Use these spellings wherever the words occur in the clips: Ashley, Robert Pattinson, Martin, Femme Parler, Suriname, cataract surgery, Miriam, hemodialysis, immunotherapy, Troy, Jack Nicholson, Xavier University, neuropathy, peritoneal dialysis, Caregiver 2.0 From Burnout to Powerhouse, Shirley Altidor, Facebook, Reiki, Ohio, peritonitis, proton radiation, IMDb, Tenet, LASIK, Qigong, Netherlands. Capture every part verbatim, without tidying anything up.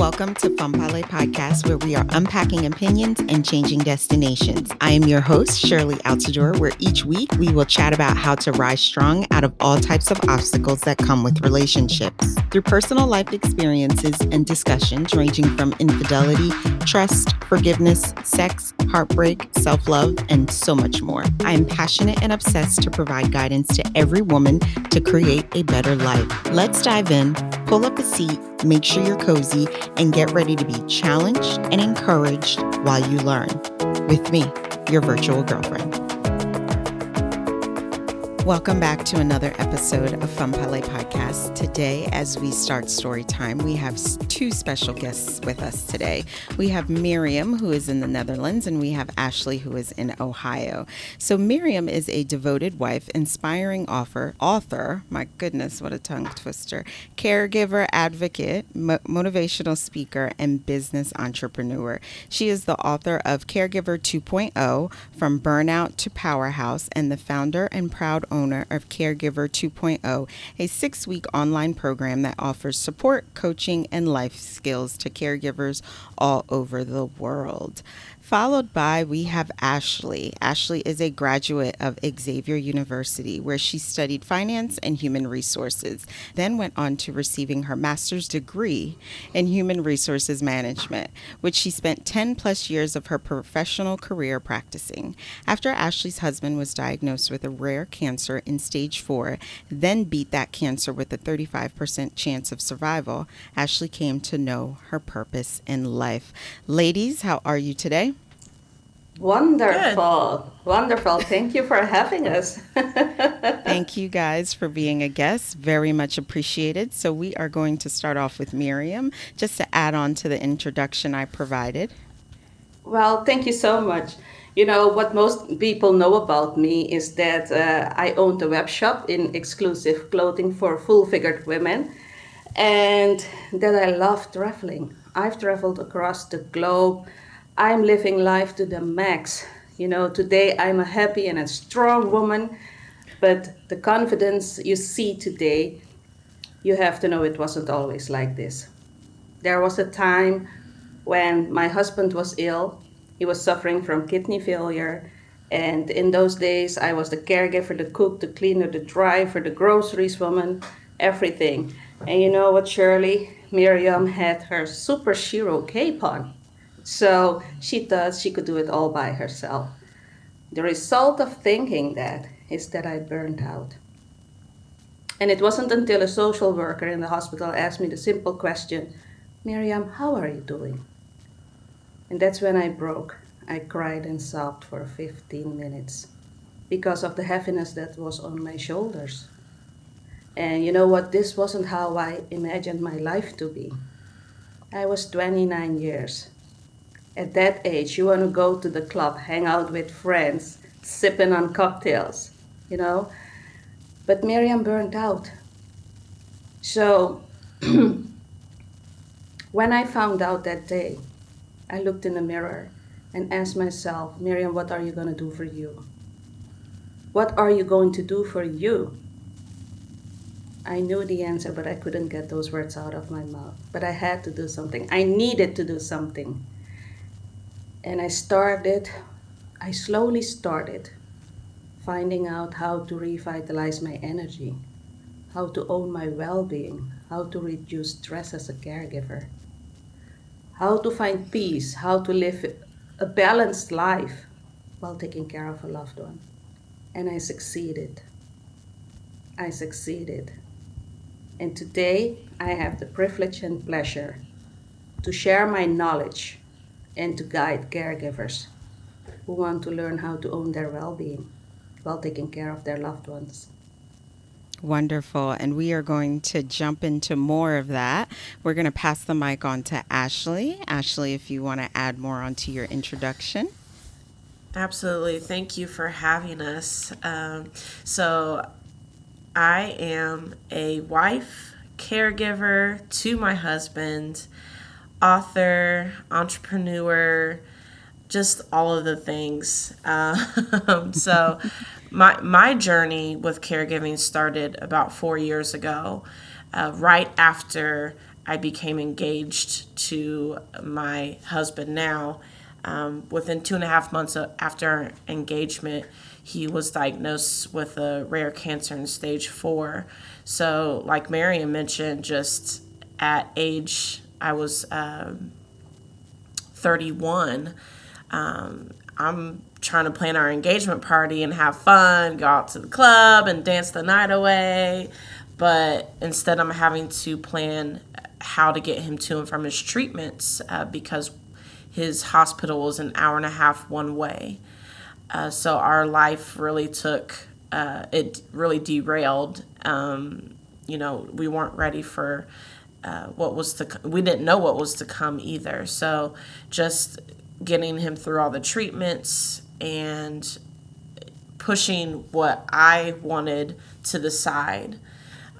Welcome to Femme Parler podcast, where we are unpacking opinions and changing destinations. I am your host, Shirley Altidor, where each week we will chat about how to rise strong out of all types of obstacles that come with relationships. Through personal life experiences and discussions ranging from infidelity, trust, forgiveness, sex, heartbreak, self-love, and so much more. I am passionate and obsessed to provide guidance to every woman to create a better life. Let's dive in, pull up a seat, make sure you're cozy, and get ready to be challenged and encouraged while you learn. With me, your virtual girlfriend. Welcome back to another episode of Femme Parler Podcast. Today, as we start story time, we have two special guests with us today. We have Miriam, who is in the Netherlands, and we have Ashley, who is in Ohio. So Miriam is a devoted wife, inspiring author, author, my goodness, what a tongue twister, caregiver, advocate, mo- motivational speaker, and business entrepreneur. She is the author of Caregiver two point oh, From Burnout to Powerhouse, and the founder and proud owner of Caregiver two point oh, a six-week online program that offers support, coaching, and life skills to caregivers all over the world. Followed by, we have Ashley. Ashley is a graduate of Xavier University, where she studied finance and human resources, then went on to receiving her master's degree in human resources management, which she spent ten plus years of her professional career practicing. After Ashley's husband was diagnosed with a rare cancer in stage four, then beat that cancer with a thirty-five percent chance of survival, Ashley came to know her purpose in life. Ladies, how are you today? Wonderful. Good. Wonderful. Thank you for having us. Thank you guys for being a guest. Very much appreciated. So we are going to start off with Miriam, just to add on to the introduction I provided. Well, thank you so much. You know, what most people know about me is that uh, I owned a web shop in exclusive clothing for full-figured women, and that I love traveling. I've traveled across the globe. I'm living life to the max. You know, today I'm a happy and a strong woman, but the confidence you see today, you have to know it wasn't always like this. There was a time when my husband was ill. He was suffering from kidney failure. And in those days, I was the caregiver, the cook, the cleaner, the driver, the groceries woman, everything. And you know what, Shirley? Miriam had her superhero cape on. So she thought she could do it all by herself. The result of thinking that is that I burned out. And it wasn't until a social worker in the hospital asked me the simple question, Miriam, how are you doing? And that's when I broke. I cried and sobbed for fifteen minutes because of the heaviness that was on my shoulders. And you know what? This wasn't how I imagined my life to be. I was twenty-nine years. At that age, you want to go to the club, hang out with friends, sipping on cocktails, you know. But Miriam burned out. So when I found out that day, I looked in the mirror and asked myself, Miriam, what are you going to do for you? What are you going to do for you? I knew the answer, but I couldn't get those words out of my mouth. But I had to do something. I needed to do something. And I started, I slowly started finding out how to revitalize my energy, how to own my well-being, how to reduce stress as a caregiver, how to find peace, how to live a balanced life while taking care of a loved one. And I succeeded. I succeeded. And today I have the privilege and pleasure to share my knowledge and to guide caregivers who want to learn how to own their well-being while taking care of their loved ones. Wonderful. And we are going to jump into more of that. We're going to pass the mic on to Ashley. Ashley, if you want to add more onto your introduction. Absolutely. Thank you for having us. Um, so I am a wife, caregiver to my husband, author, entrepreneur, just all of the things. Um, so my my journey with caregiving started about four years ago, uh, right after I became engaged to my husband now. Um, within two and a half months after engagement, he was diagnosed with a rare cancer in stage four. So like Miriam mentioned, just at age, I was um, thirty-one. Um, I'm trying to plan our engagement party and have fun, go out to the club and dance the night away. But instead, I'm having to plan how to get him to and from his treatments uh, because his hospital was an hour and a half one way. Uh, so our life really took, uh, it really derailed. Um, you know, we weren't ready for uh, what was to come. We didn't know what was to come either. So just getting him through all the treatments and pushing what I wanted to the side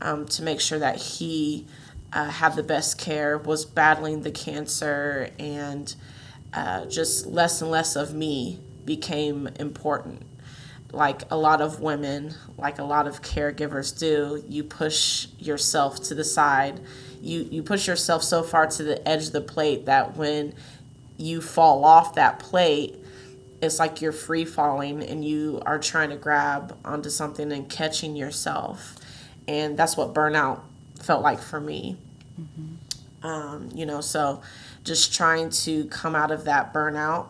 um, to make sure that he uh, had the best care, was battling the cancer, and uh, just less and less of me became important. Like a lot of women, like a lot of caregivers do, you push yourself to the side. You, you push yourself so far to the edge of the plate that when you fall off that plate, it's like you're free falling and you are trying to grab onto something and catching yourself. And that's what burnout felt like for me. Mm-hmm. Um, you know, so just trying to come out of that burnout.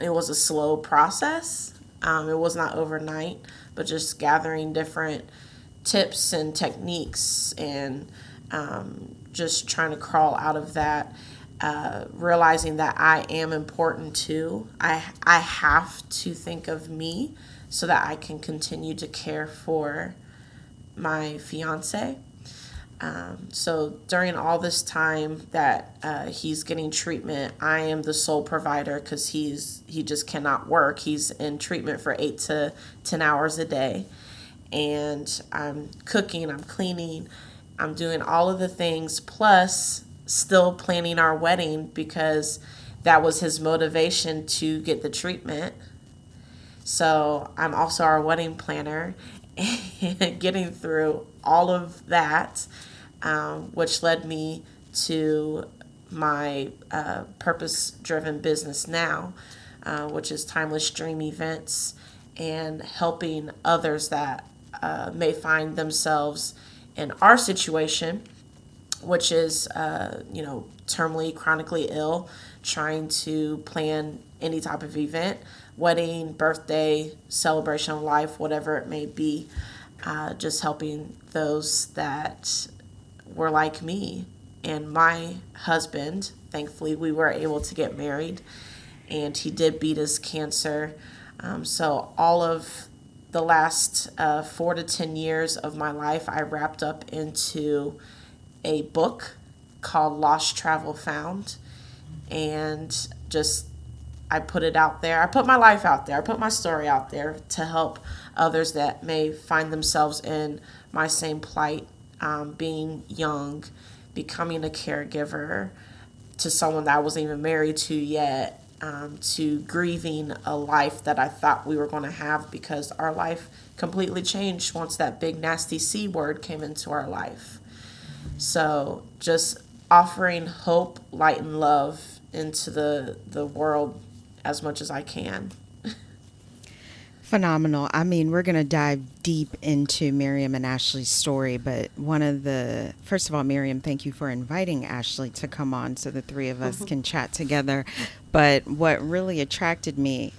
It was a slow process. Um, it was not overnight, but just gathering different tips and techniques and um, just trying to crawl out of that. Uh, realizing that I am important too. I I have to think of me so that I can continue to care for my fiance. Um, so during all this time that uh, he's getting treatment, I am the sole provider because he's he just cannot work. He's in treatment for eight to ten hours a day, and I'm cooking, I'm cleaning, I'm doing all of the things plus. Still planning our wedding because that was his motivation to get the treatment. So I'm also our wedding planner and getting through all of that, um, which led me to my uh, purpose-driven business now, uh, which is Timeless Dream Events, and helping others that uh, may find themselves in our situation, which is, uh, you know, terminally, chronically ill, trying to plan any type of event, wedding, birthday, celebration of life, whatever it may be, uh, just helping those that were like me. And my husband, thankfully, we were able to get married, and he did beat his cancer. Um, so all of the last uh, four to ten years of my life, I wrapped up into a book called Lost Travel Found, and just I put it out there. I put my life out there. I put my story out there to help others that may find themselves in my same plight, um, being young, becoming a caregiver to someone that I wasn't even married to yet, um, to grieving a life that I thought we were going to have because our life completely changed once that big nasty C word came into our life. So just offering hope, light, and love into the the world as much as I can. Phenomenal. I mean, we're going to dive deep into Miriam and Ashley's story, but one of the, first of all, Miriam, thank you for inviting Ashley to come on so the three of us mm-hmm. can chat together. But what really attracted me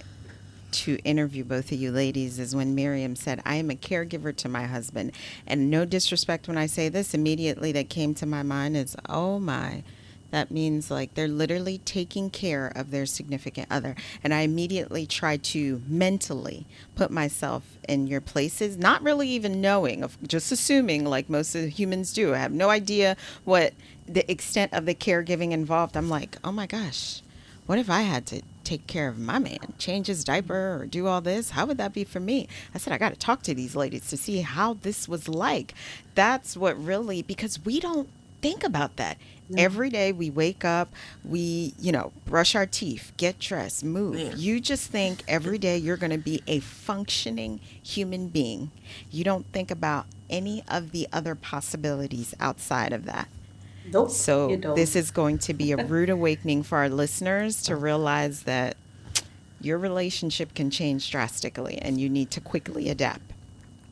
to interview both of you ladies is when Miriam said, I am a caregiver to my husband. And no disrespect when I say this, immediately that came to my mind is, oh my, that means like they're literally taking care of their significant other. And I immediately tried to mentally put myself in your places, not really even knowing, just assuming like most of the humans do. I have no idea what the extent of the caregiving involved. I'm like, oh my gosh, what if I had to take care of my man, change his diaper or do all this? How would that be for me? I said, I got to talk to these ladies to see how this was like. That's what really, because we don't think about that. Yeah. Every day we wake up, we, you know, brush our teeth, get dressed, move. Yeah. You just think every day you're going to be a functioning human being. You don't think about any of the other possibilities outside of that. Nope, so you don't. This is going to be a rude awakening for our listeners to realize that your relationship can change drastically and you need to quickly adapt.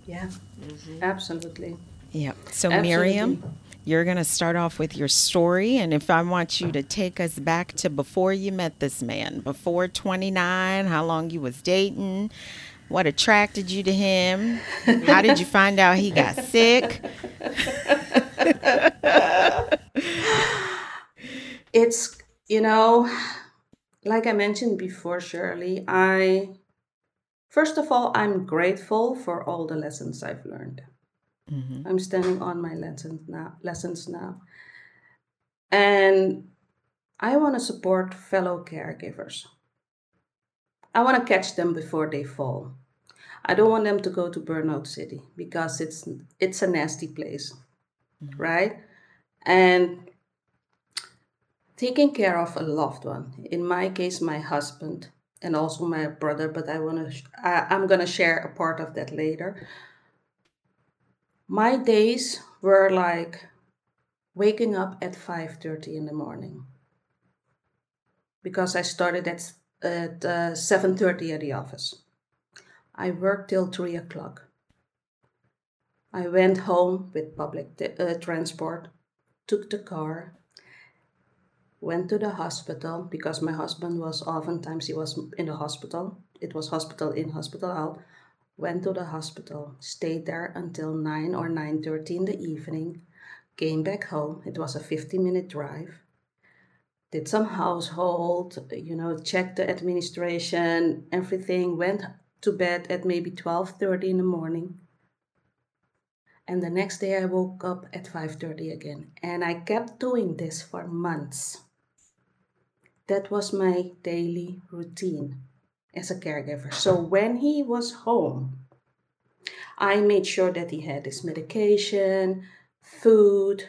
Yeah, mm-hmm. Absolutely. Yeah. So absolutely. Miriam, you're going to start off with your story. And if I want you to take us back to before you met this man, before twenty-nine, how long you was dating, what attracted you to him? How did you find out he got sick? It's, you know, like I mentioned before, Shirley, I, first of all, I'm grateful for all the lessons I've learned. Mm-hmm. I'm standing on my lessons now, lessons now. And I want to support fellow caregivers. I want to catch them before they fall. I don't want them to go to Burnout City because it's it's a nasty place, mm-hmm. right? And taking care of a loved one, in my case, my husband and also my brother, but I want to, sh- I, I'm going to share a part of that later. My days were like waking up at five thirty in the morning because I started at, at uh, seven thirty at the office. I worked till three o'clock. I went home with public t- uh, transport, took the car, went to the hospital because my husband was oftentimes, he was in the hospital. It was hospital in, hospital out. Went to the hospital, stayed there until nine or nine thirty in the evening, came back home. It was a fifteen minute drive. Did some household, you know, checked the administration, everything, went to bed at maybe twelve thirty in the morning. And the next day I woke up at five thirty again. And I kept doing this for months. That was my daily routine as a caregiver. So when he was home, I made sure that he had his medication, food,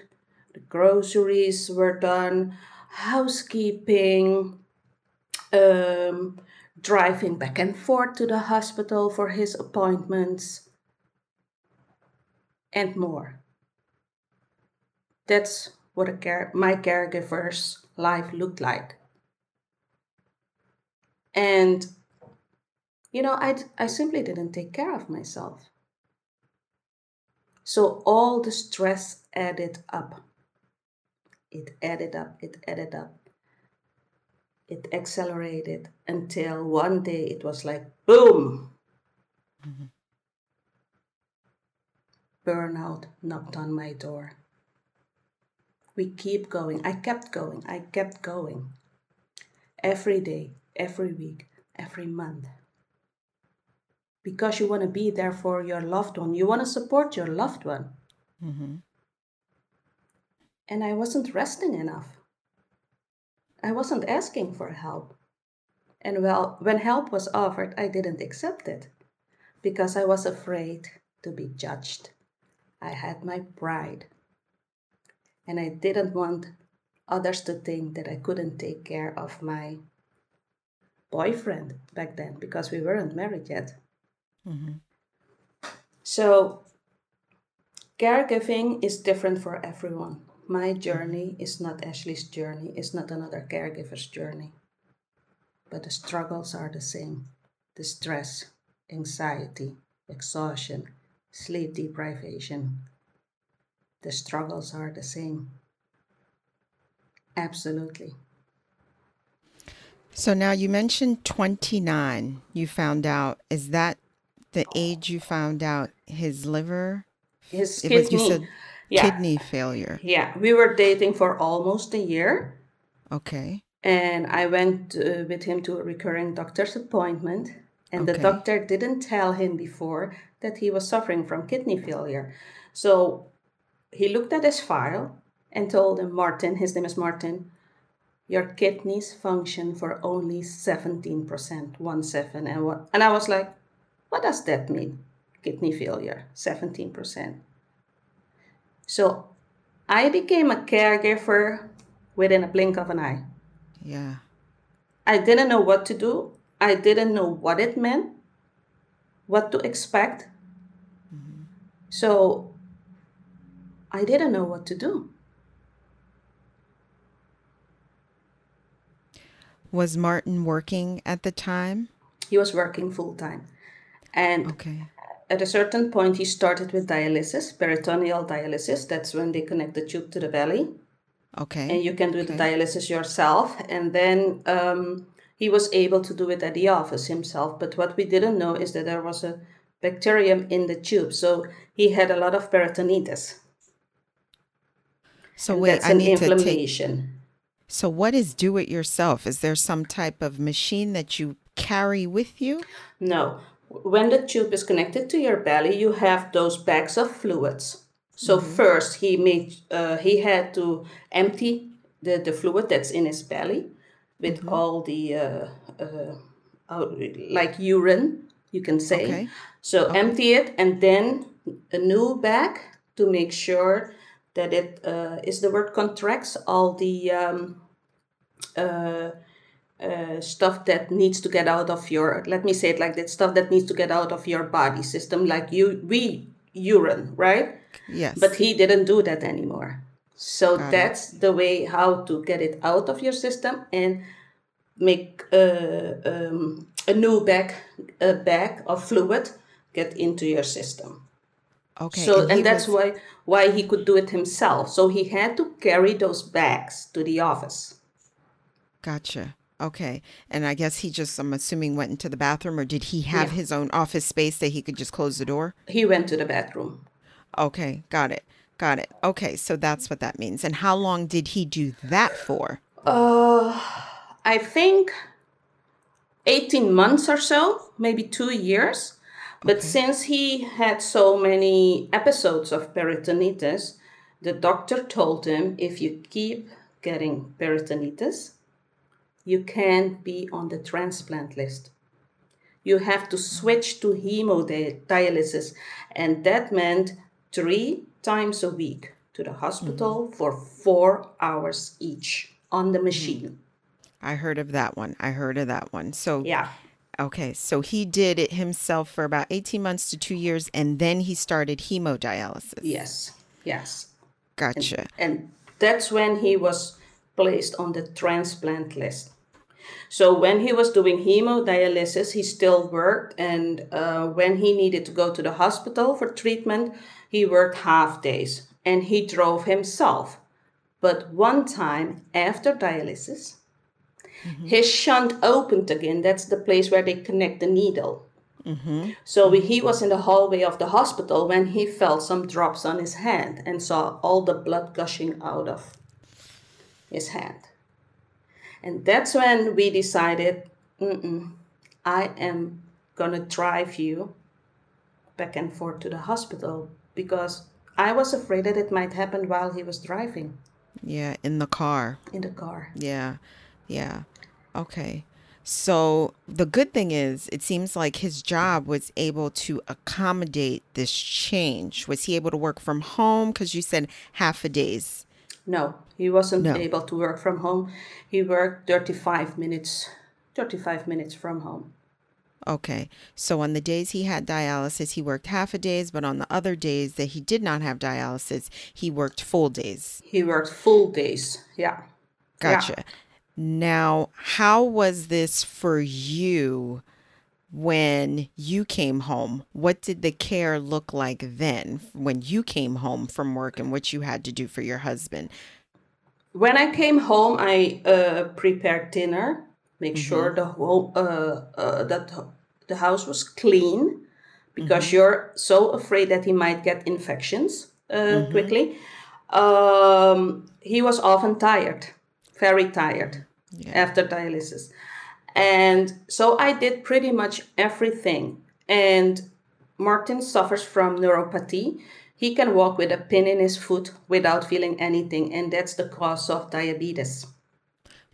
the groceries were done, housekeeping, um, driving back and forth to the hospital for his appointments, and more. That's what a care, my caregiver's life looked like. And you know, I, I simply didn't take care of myself. So all the stress added up. It added up, it added up. It accelerated until one day it was like, boom. Mm-hmm. Burnout knocked on my door. We keep going. I kept going. I kept going. Every day, every week, every month. Because you want to be there for your loved one. You want to support your loved one. Mm-hmm. And I wasn't resting enough. I wasn't asking for help. And well, when help was offered, I didn't accept it. Because I was afraid to be judged. I had my pride. And I didn't want others to think that I couldn't take care of my boyfriend back then. Because we weren't married yet. Mm-hmm. So, caregiving is different for everyone. My journey is not Ashley's journey, it's not another caregiver's journey. But the struggles are the same. The stress, anxiety, exhaustion, sleep deprivation. The struggles are the same. Absolutely. So now you mentioned twenty-nine, you found out. Is that the age you found out his liver, his kidney, it was, you said yeah. kidney failure. Yeah, we were dating for almost a year. Okay. And I went uh, with him to a recurring doctor's appointment. And okay. The doctor didn't tell him before that he was suffering from kidney failure. So he looked at his file and told him, Martin, his name is Martin, your kidneys function for only seventeen percent, one seven. And, one, and I was like, what does that mean? Kidney failure, seventeen percent. So I became a caregiver within a blink of an eye. Yeah. I didn't know what to do. I didn't know what it meant, what to expect. Mm-hmm. So I didn't know what to do. Was Martin working at the time? He was working full time. And okay. At a certain point, he started with dialysis, peritoneal dialysis. That's when they connect the tube to the belly. Okay. And you can do okay. the dialysis yourself. And then um, he was able to do it at the office himself. But what we didn't know is that there was a bacterium in the tube. So he had a lot of peritonitis. So and wait, that's I an need inflammation. To take... So what is do-it-yourself? Is there some type of machine that you carry with you? No. When the tube is connected to your belly, you have those bags of fluids. So mm-hmm. first he made uh, he had to empty the, the fluid that's in his belly with mm-hmm. all the, uh, uh, uh, like urine, you can say. Okay. So okay. empty it and then a new bag to make sure that it uh, is the word contracts all the um, uh, uh, stuff that needs to get out of your, let me say it like that, stuff that needs to get out of your body system, like you, we urine, right? Yes. But he didn't do that anymore. So Got that's it. The way how to get it out of your system and make uh, um, a new bag, a bag of fluid get into your system. Okay. So and, and that's was... why why he could do it himself. So he had to carry those bags to the office. Gotcha. Okay. And I guess he just, I'm assuming, went into the bathroom, or did he have yeah. his own office space that he could just close the door? He went to the bathroom. Okay. Got it. Got it. Okay. So that's what that means. And how long did he do that for? Uh, I think eighteen months or so, maybe two years. But okay. since he had so many episodes of peritonitis, the doctor told him, if you keep getting peritonitis, you can't be on the transplant list. You have to switch to hemodialysis. And that meant three times a week to the hospital mm-hmm. for four hours each on the machine. I heard of that one. I heard of that one. So yeah. Okay, so he did it himself for about eighteen months to two years, and then he started hemodialysis. Yes, yes. Gotcha. And, and that's when he was placed on the transplant list. So when he was doing hemodialysis, he still worked, and uh, when he needed to go to the hospital for treatment, he worked half days, and he drove himself. But one time after dialysis, mm-hmm. his shunt opened again. That's the place where they connect the needle. Mm-hmm. So he was in the hallway of the hospital when he felt some drops on his hand and saw all the blood gushing out of his hand. And that's when we decided, Mm-mm, I am going to drive you back and forth to the hospital, because I was afraid that it might happen while he was driving. Yeah, in the car. In the car. Yeah. Yeah. Okay. So the good thing is, it seems like his job was able to accommodate this change. Was he able to work from home? Because you said half a days. No, he wasn't no. able to work from home. He worked thirty-five minutes, thirty-five minutes from home. Okay. So on the days he had dialysis, he worked half a days, but on the other days that he did not have dialysis, he worked full days. He worked full days. Yeah. Gotcha. Yeah. Now, how was this for you when you came home? What did the care look like then when you came home from work and what you had to do for your husband? When I came home, I uh, prepared dinner, make mm-hmm. sure the whole, uh, uh, that the house was clean, because mm-hmm. you're so afraid that he might get infections uh, mm-hmm. quickly. Um, he was often tired. very tired yeah. after dialysis. And so I did pretty much everything. And Martin suffers from neuropathy. He can walk with a pin in his foot without feeling anything. And that's the cause of diabetes.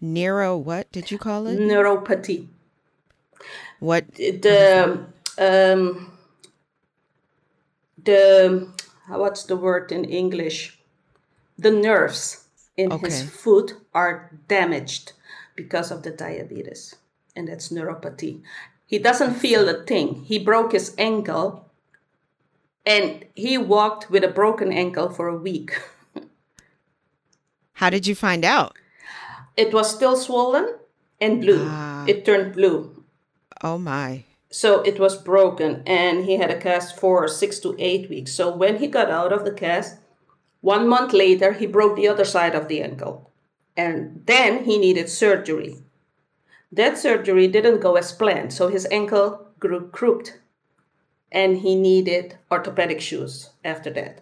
Neuro what did you call it? Neuropathy. What? The, um, the, what's the word in English? The nerves. In okay. his foot are damaged because of the diabetes, and that's neuropathy. He doesn't feel a thing. He broke his ankle, and he walked with a broken ankle for a week. How did you find out? It was still swollen, and blue. Ah. It turned blue. Oh, my. So it was broken, and he had a cast for six to eight weeks. So when he got out of the cast, one month later, he broke the other side of the ankle. And then he needed surgery. That surgery didn't go as planned, so his ankle grew crooked, and he needed orthopedic shoes after that.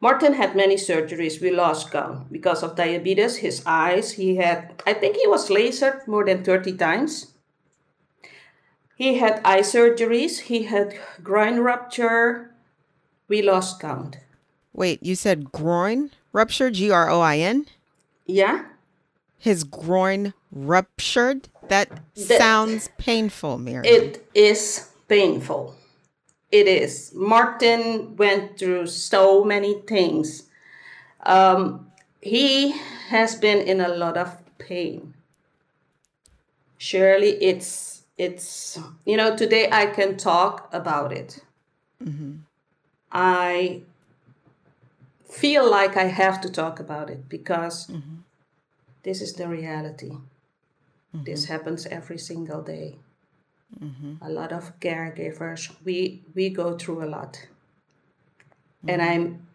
Martin had many surgeries. We lost count because of diabetes, his eyes. He had, I think he was lasered more than thirty times. He had eye surgeries. He had groin rupture. We lost count. Wait, you said groin rupture, G R O I N? Yeah. His groin ruptured? That, that sounds painful, Miriam. It is painful. It is. Martin went through so many things. Um, he has been in a lot of pain. Surely it's, it's you know, today I can talk about it. Mm-hmm. I feel like I have to talk about it because mm-hmm. this is the reality. Mm-hmm. This happens every single day. Mm-hmm. A lot of caregivers, we we go through a lot. Mm-hmm. And I'm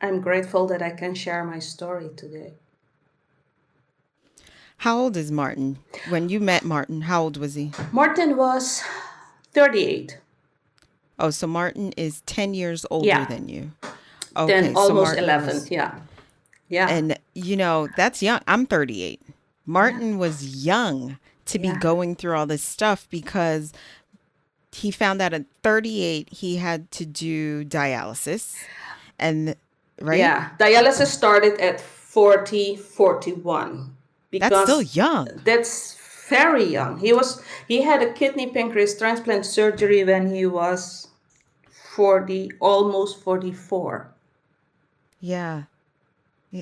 I'm grateful that I can share my story today. How old is Martin? When you met Martin, how old was he? Martin was thirty-eight. Oh, so Martin is ten years older yeah. than you. Okay, then almost so eleven, was, yeah. Yeah. And, you know, that's young. I'm thirty-eight. Martin yeah. was young to yeah. be going through all this stuff because he found out at thirty-eight he had to do dialysis. And, right? Yeah. Dialysis started at forty, forty-one. Because that's still young. That's very young. He was, he had a kidney pancreas transplant surgery when he was forty, almost forty-four. Yeah.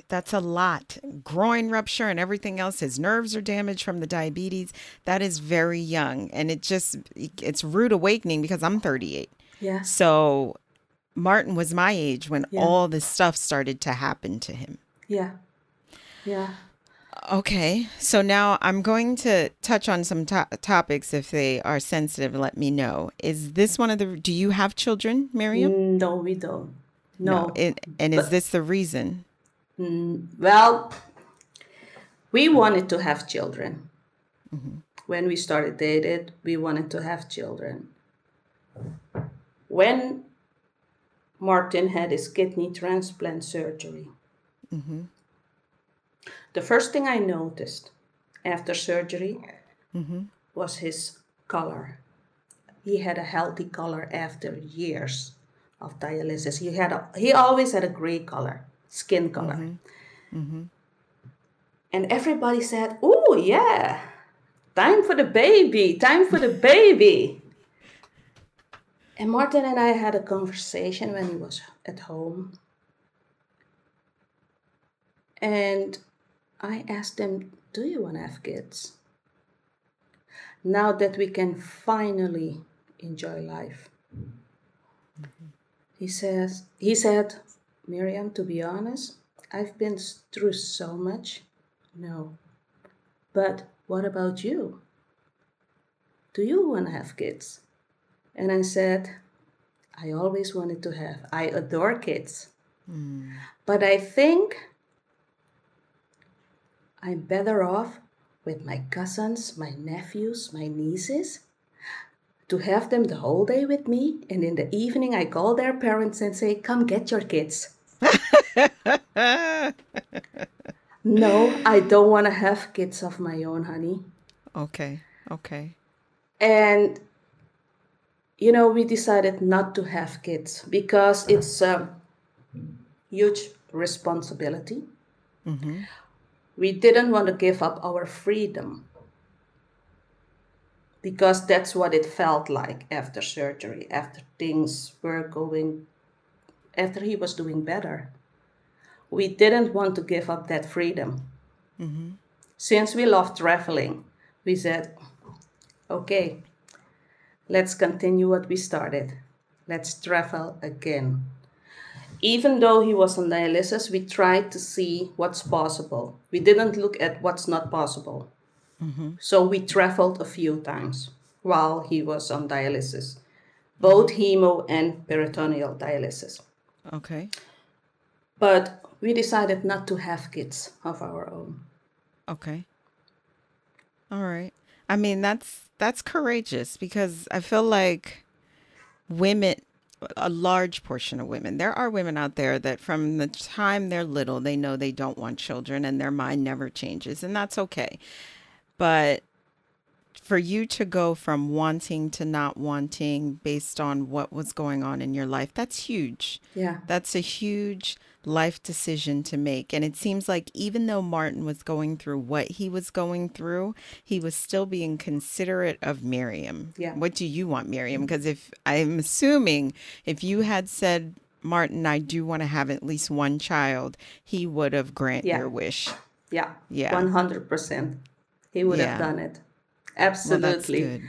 That's a lot. Groin rupture and everything else. His nerves are damaged from the diabetes. That is very young. And it just, it's rude awakening because I'm thirty-eight. Yeah. So Martin was my age when yeah. all this stuff started to happen to him. Yeah. Yeah. Okay. So now I'm going to touch on some to- topics. If they are sensitive, let me know. Is this one of the, do you have children, Miriam? No, we don't. No. no. It, and is but- this the reason? Well, we wanted to have children. Mm-hmm. When we started dating, we wanted to have children. When Martin had his kidney transplant surgery, mm-hmm. the first thing I noticed after surgery mm-hmm. was his color. He had a healthy color after years of dialysis. He had a, he always had a gray color. Skin color. Mm-hmm. Mm-hmm. And everybody said, oh, yeah, time for the baby, time for the baby. And Martin and I had a conversation when he was at home. And I asked him, do you want to have kids? Now that we can finally enjoy life. Mm-hmm. He says, he said, Miriam, to be honest, I've been through so much. No. But what about you? Do you want to have kids? And I said, I always wanted to have. I adore kids. Mm. But I think I'm better off with my cousins, my nephews, my nieces, to have them the whole day with me. And in the evening, I call their parents and say, come get your kids. No, I don't want to have kids of my own, honey. Okay, okay. And, you know, we decided not to have kids because it's a huge responsibility. Mm-hmm. We didn't want to give up our freedom. Because that's what it felt like after surgery, after things were going, after he was doing better. We didn't want to give up that freedom. Mm-hmm. Since we love traveling, we said, okay, let's continue what we started. Let's travel again. Even though he was on dialysis, we tried to see what's possible. We didn't look at what's not possible. Mm-hmm. So we traveled a few times while he was on dialysis, both hemo and peritoneal dialysis. Okay. But we decided not to have kids of our own. Okay. All right. I mean, that's that's courageous, because I feel like women, a large portion of women, there are women out there that from the time they're little, they know they don't want children and their mind never changes, and that's okay. But for you to go from wanting to not wanting based on what was going on in your life, that's huge. Yeah. That's a huge life decision to make. And it seems like even though Martin was going through what he was going through, he was still being considerate of Miriam. Yeah. What do you want, Miriam? Because if I'm assuming if you had said, Martin, I do want to have at least one child, he would have granted yeah. your wish. Yeah. Yeah. one hundred percent. He would yeah. have done it. Absolutely. Well,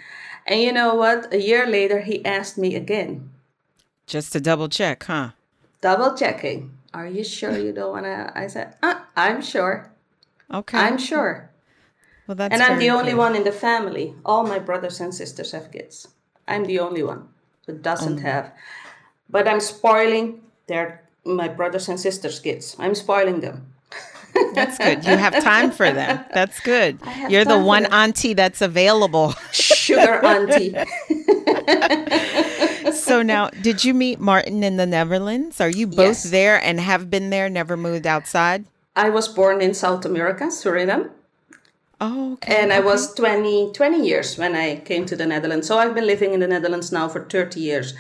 and you know what? A year later, he asked me again. Just to double check, huh? Double checking. Are you sure you don't want to? I said, uh, I'm sure. Okay. I'm sure. Well, that's And I'm the only good. one in the family. All my brothers and sisters have kids. I'm the only one who doesn't mm-hmm. have. But I'm spoiling their my brothers and sisters' kids. I'm spoiling them. That's good. You have time for them. That's good. You're the one auntie that's available. Sugar auntie. So now, did you meet Martin in the Netherlands? Are you both yes. there and have been there, never moved outside? I was born in South America, Suriname. Oh, okay. And okay. I was twenty, twenty years when I came to the Netherlands. So I've been living in the Netherlands now for thirty years.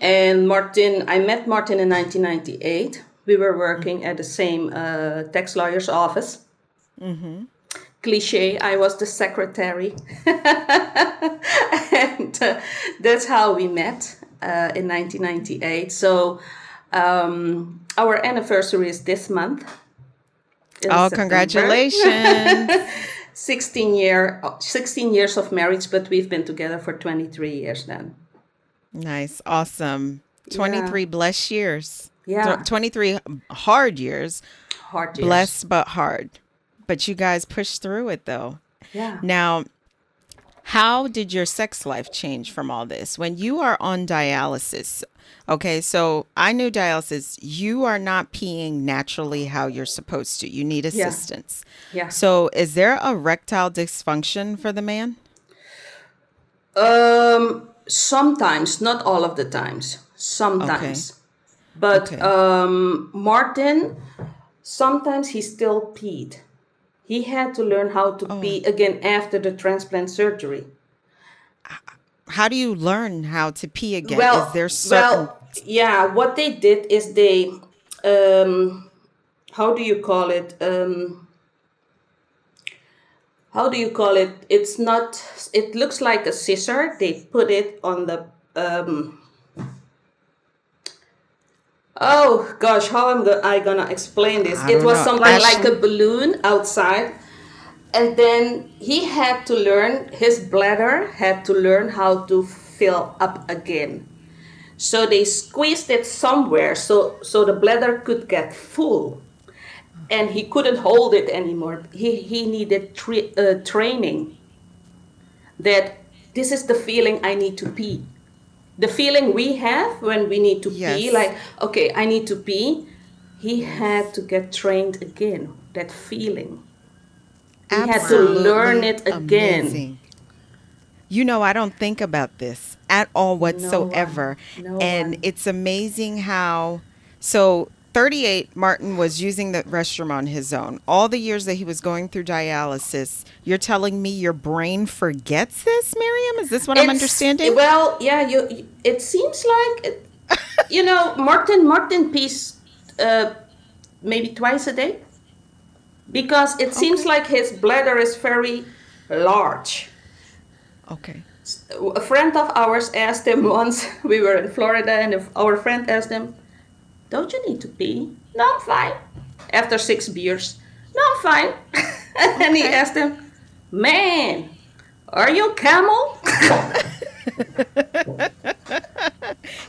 And Martin, I met Martin in nineteen ninety-eight. We were working at the same uh, tax lawyer's office. Mm-hmm. Cliche, I was the secretary. and uh, that's how we met uh, in nineteen ninety-eight. So um, our anniversary is this month. Oh, September. Congratulations. sixteen, year, sixteen years of marriage, but we've been together for twenty-three years then. Nice. Awesome. twenty-three yeah. blessed years. Yeah. twenty-three hard years. Hard years. Blessed but hard. But you guys pushed through it though. Yeah. Now, how did your sex life change from all this? When you are on dialysis, okay, so I knew dialysis, you are not peeing naturally how you're supposed to. You need assistance. Yeah. yeah. So is there erectile dysfunction for the man? Um, sometimes, not all of the times. Sometimes. Okay. But okay. um, Martin, sometimes he still peed. He had to learn how to oh. pee again after the transplant surgery. How do you learn how to pee again? Well, is there certain... well yeah, what they did is they, um, how do you call it? Um, how do you call it? It's not, it looks like a scissor. They put it on the... Um, Oh, gosh, how am I going to explain this? It was know. something Ashley. like a balloon outside. And then he had to learn, his bladder had to learn how to fill up again. So they squeezed it somewhere so, so the bladder could get full. And he couldn't hold it anymore. He, he needed tra- uh, training that this is the feeling I need to pee. The feeling we have when we need to yes. pee, like, okay, I need to pee. He yes. had to get trained again, that feeling. He Absolutely had to learn it again. Amazing. You know, I don't think about this at all whatsoever. No one. No and one. It's amazing how, so thirty-eight, Martin was using the restroom on his own. All the years that he was going through dialysis, you're telling me your brain forgets this, Miriam? Is this what it's, I'm understanding? Well, yeah, you. It seems like, it, you know, Martin, Martin pees uh, maybe twice a day because it okay. seems like his bladder is very large. Okay. A friend of ours asked him once, we were in Florida, and our friend asked him, don't you need to pee? No, I'm fine. After six beers, no, I'm fine. and okay. he asked him, man, are you a camel?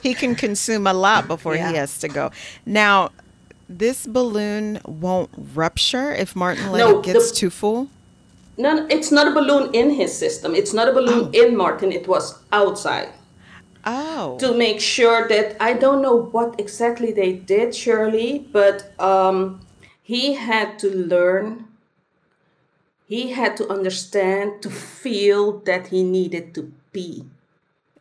He can consume a lot before yeah. he has to go. Now, this balloon won't rupture if Martin let no, it gets the, too full? No, it's not a balloon in his system. It's not a balloon oh. in Martin. It was outside. Oh. To make sure that, I don't know what exactly they did, Shirley, but um, he had to learn, he had to understand, to feel that he needed to pee.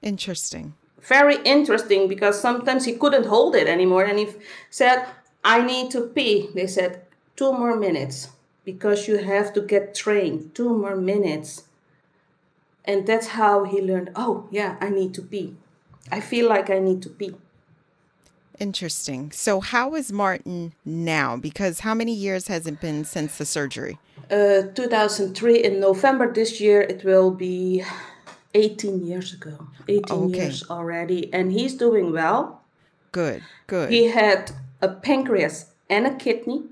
Interesting. Very interesting, because sometimes he couldn't hold it anymore. And he said, I need to pee. They said, two more minutes. Because you have to get trained, two more minutes. And that's how he learned, oh, yeah, I need to pee. I feel like I need to pee. Interesting. So how is Martin now? Because how many years has it been since the surgery? Uh, two thousand three, in November this year, it will be eighteen years ago. eighteen okay. years already. And he's doing well. Good, good. He had a pancreas and a kidney,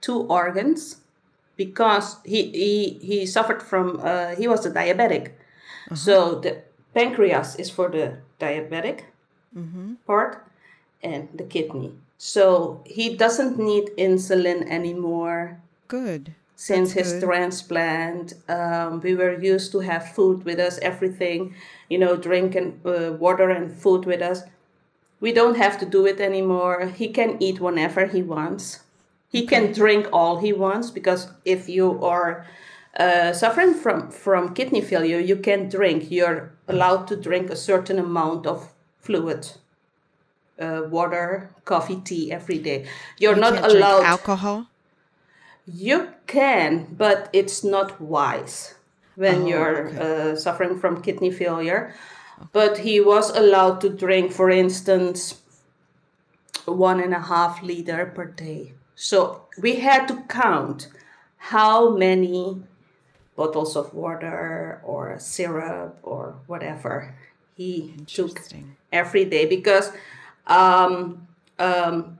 two organs. Because he, he, he suffered from, uh, he was a diabetic. Uh-huh. So the pancreas is for the diabetic mm-hmm. part and the kidney. So he doesn't need insulin anymore. Good. Since That's his good. transplant, um, we were used to have food with us, everything, you know, drink and uh, water and food with us. We don't have to do it anymore. He can eat whenever he wants. He can drink all he wants, because if you are uh, suffering from, from kidney failure, you can drink. You're allowed to drink a certain amount of fluid, uh, water, coffee, tea every day. You're you not can't allowed drink alcohol. You can, but it's not wise when oh, you're okay. uh, suffering from kidney failure. Okay. But he was allowed to drink, for instance, one and a half liter per day. So we had to count how many bottles of water or syrup or whatever he took every day, because um, um,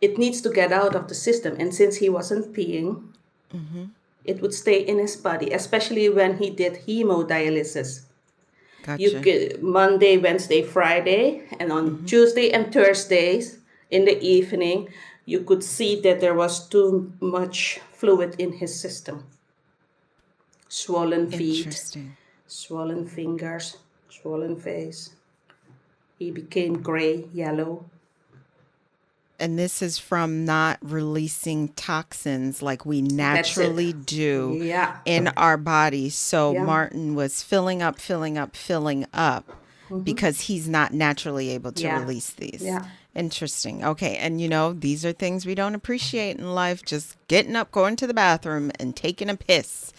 it needs to get out of the system. And since he wasn't peeing, mm-hmm. it would stay in his body, especially when he did hemodialysis. Gotcha. You could, Monday, Wednesday, Friday, and on mm-hmm. Tuesday and Thursdays, in the evening, you could see that there was too much fluid in his system. Swollen feet, swollen fingers, swollen face. He became gray, yellow. And this is from not releasing toxins like we naturally do yeah. in our bodies. So yeah. Martin was filling up, filling up, filling up mm-hmm. because he's not naturally able to yeah. release these. Yeah. Interesting. Okay. And, you know, these are things we don't appreciate in life. Just getting up, going to the bathroom and taking a piss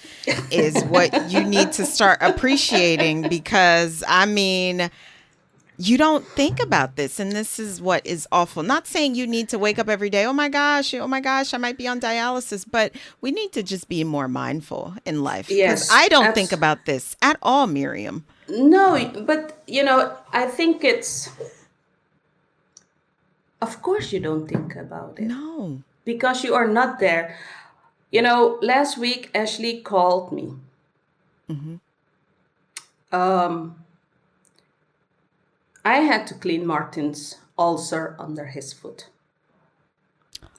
is what you need to start appreciating, because, I mean, you don't think about this. And this is what is awful. Not saying you need to wake up every day. Oh, my gosh. Oh, my gosh. I might be on dialysis. But we need to just be more mindful in life. Yes. Because I don't abs- think about this at all, Miriam. No, but, you know, I think it's... Of course you don't think about it. No. Because you are not there. You know, last week, Ashley called me. Mm-hmm. Um, I had to clean Martin's ulcer under his foot.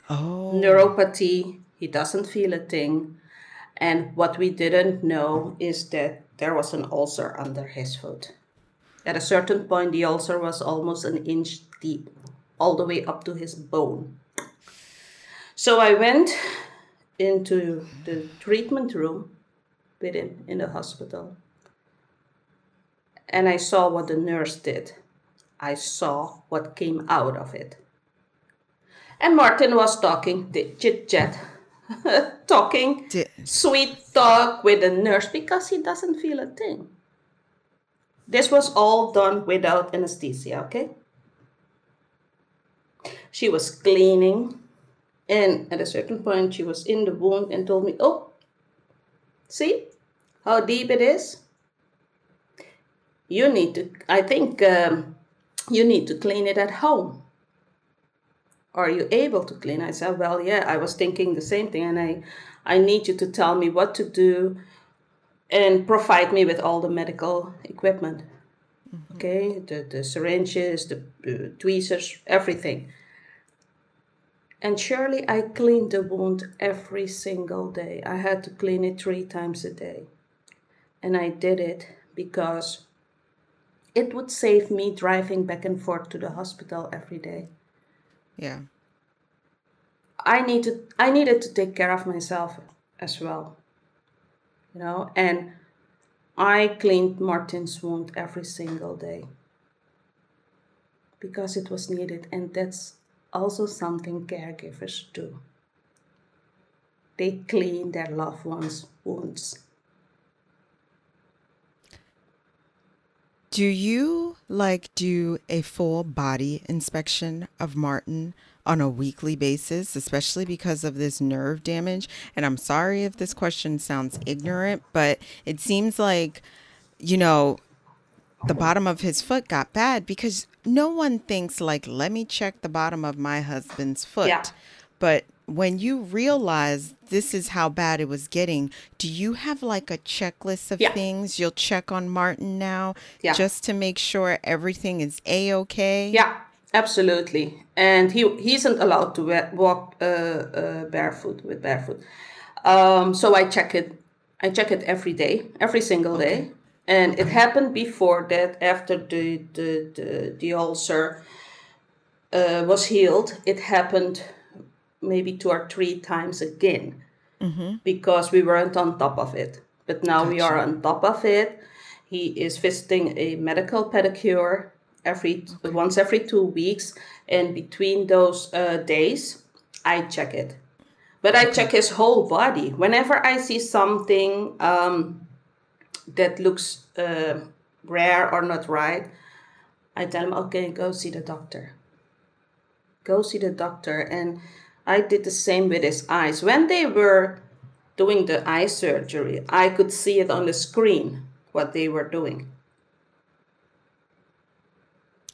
Oh. Neuropathy. He doesn't feel a thing. And what we didn't know is that there was an ulcer under his foot. At a certain point, the ulcer was almost an inch deep, all the way up to his bone. So I went into the treatment room with him in the hospital. And I saw what the nurse did. I saw what came out of it. And Martin was talking, the chit-chat, talking, D- sweet talk with the nurse, because he doesn't feel a thing. This was all done without anesthesia, okay? She was cleaning, and at a certain point, she was in the wound and told me, oh, see how deep it is? You need to, I think, um, you need to clean it at home. Are you able to clean? I said, well, yeah, I was thinking the same thing, and I, I need you to tell me what to do and provide me with all the medical equipment. Mm-hmm. Okay, the, the syringes, the uh, tweezers, everything. And surely I cleaned the wound every single day. I had to clean it three times a day. And I did it because it would save me driving back and forth to the hospital every day. Yeah. I needed, I needed to take care of myself as well. You know, and I cleaned Martin's wound every single day. Because it was needed, and that's also something caregivers do. They clean their loved ones' wounds. Do you like do a full body inspection of Martin on a weekly basis, especially because of this nerve damage? And I'm sorry if this question sounds ignorant, but it seems like, you know, the bottom of his foot got bad because no one thinks like, let me check the bottom of my husband's foot. Yeah. But when you realize this is how bad it was getting, do you have like a checklist of yeah. things you'll check on Martin now yeah. just to make sure everything is A-okay? Yeah, absolutely. And he, he isn't allowed to walk uh, uh, barefoot with barefoot. Um, so I check it. I check it every day, every single okay. day. And it happened before that, after the the, the, the ulcer uh, was healed, it happened maybe two or three times again mm-hmm. because we weren't on top of it. But now gotcha. We are on top of it. He is visiting a medical pedicure every okay. once every two weeks. And between those uh, days, I check it. But I check his whole body. Whenever I see something... Um, that looks uh, rare or not right, I tell him, okay, go see the doctor. Go see the doctor. And I did the same with his eyes. When they were doing the eye surgery, I could see it on the screen, what they were doing.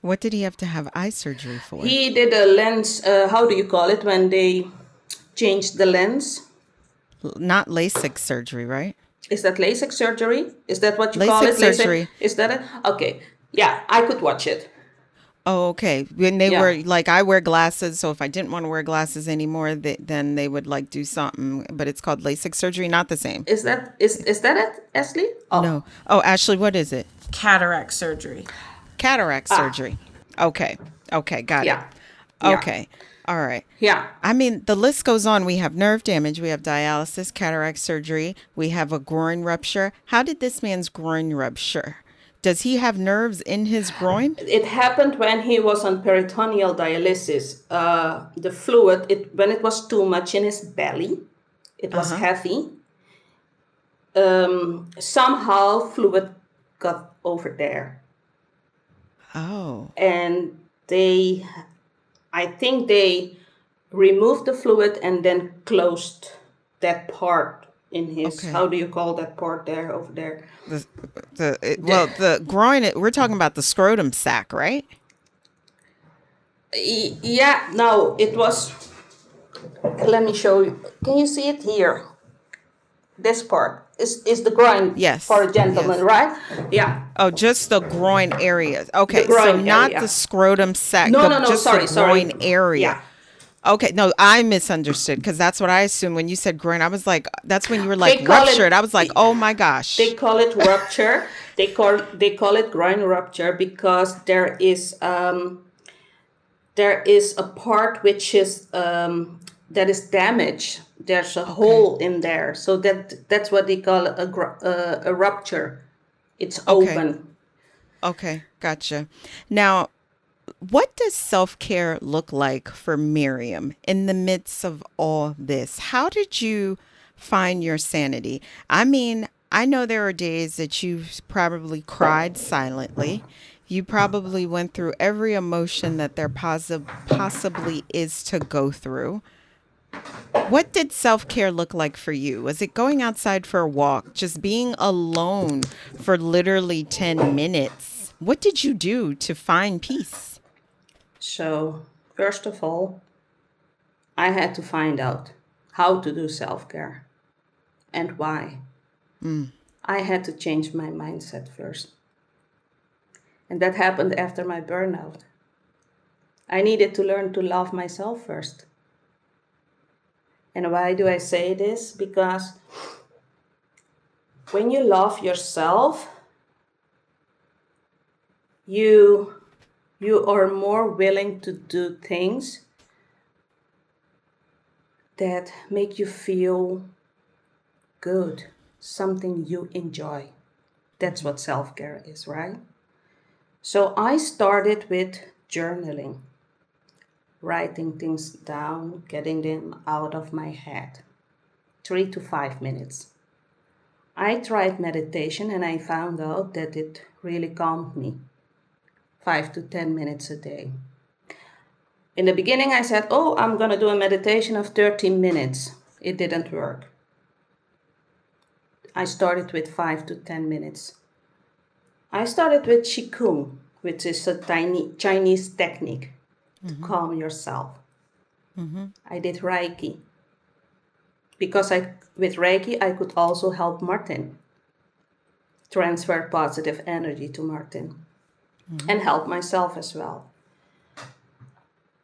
What did he have to have eye surgery for? He did a lens, uh, how do you call it, when they changed the lens? Not LASIK surgery, right? Is that LASIK surgery? Is that what you LASIK call it? LASIK surgery. Is that it? Okay. Yeah, I could watch it. Oh, okay. When they yeah. were like, I wear glasses. So if I didn't want to wear glasses anymore, they, then they would like do something. But it's called LASIK surgery. Not the same. Is that is is that it, Ashley? Oh. No. Oh, Ashley, what is it? Cataract surgery. Cataract ah. surgery. Okay. Okay. Got yeah. it. Okay. Yeah. All right. Yeah. I mean, the list goes on. We have nerve damage. We have dialysis, cataract surgery. We have a groin rupture. How did this man's groin rupture? Does he have nerves in his groin? It happened when he was on peritoneal dialysis. Uh, the fluid, it when it was too much in his belly, it was uh-huh. heavy. Um, somehow fluid got over there. Oh. And they... I think they removed the fluid and then closed that part in his, okay. how do you call that part there, over there? The, the, it, the, well, the groin, it, we're talking about the scrotum sac, right? Yeah, no, it was, let me show you. Can you see it here? This part is is the groin yes. for a gentleman, yes. right? Yeah. Oh, just the groin area. Okay, groin so not area. The scrotum sac. No, the, no, no. Just sorry, the groin sorry. Area. Yeah. Okay, no, I misunderstood because that's what I assumed when you said groin. I was like, that's when you were like ruptured. It, I was like, oh my gosh. They call it rupture. they call they call it groin rupture because there is um there is a part which is um that is damaged. There's a okay. hole in there, so that that's what they call a uh, a rupture. It's okay. open. Okay, gotcha. Now, what does self-care look like for Miriam in the midst of all this? How did you find your sanity? I mean, I know there are days that you've probably cried silently. You probably went through every emotion that there posi- possibly is to go through. What did self-care look like for you? Was it going outside for a walk, just being alone for literally ten minutes? What did you do to find peace? So, first of all, I had to find out how to do self-care and why. Mm. I had to change my mindset first. And that happened after my burnout. I needed to learn to love myself first. And why do I say this? Because when you love yourself, you you are more willing to do things that make you feel good, something you enjoy. That's what self-care is, right? So I started with journaling, writing things down, getting them out of my head, three to five minutes. I tried meditation and I found out that it really calmed me, five to ten minutes a day. In the beginning, I said, oh, I'm going to do a meditation of thirty minutes. It didn't work. I started with five to ten minutes. I started with Qigong, which is a tiny Chinese technique mm-hmm. to calm yourself. Mm-hmm. I did Reiki. Because I, with Reiki, I could also help Martin. Transfer positive energy to Martin. Mm-hmm. And help myself as well.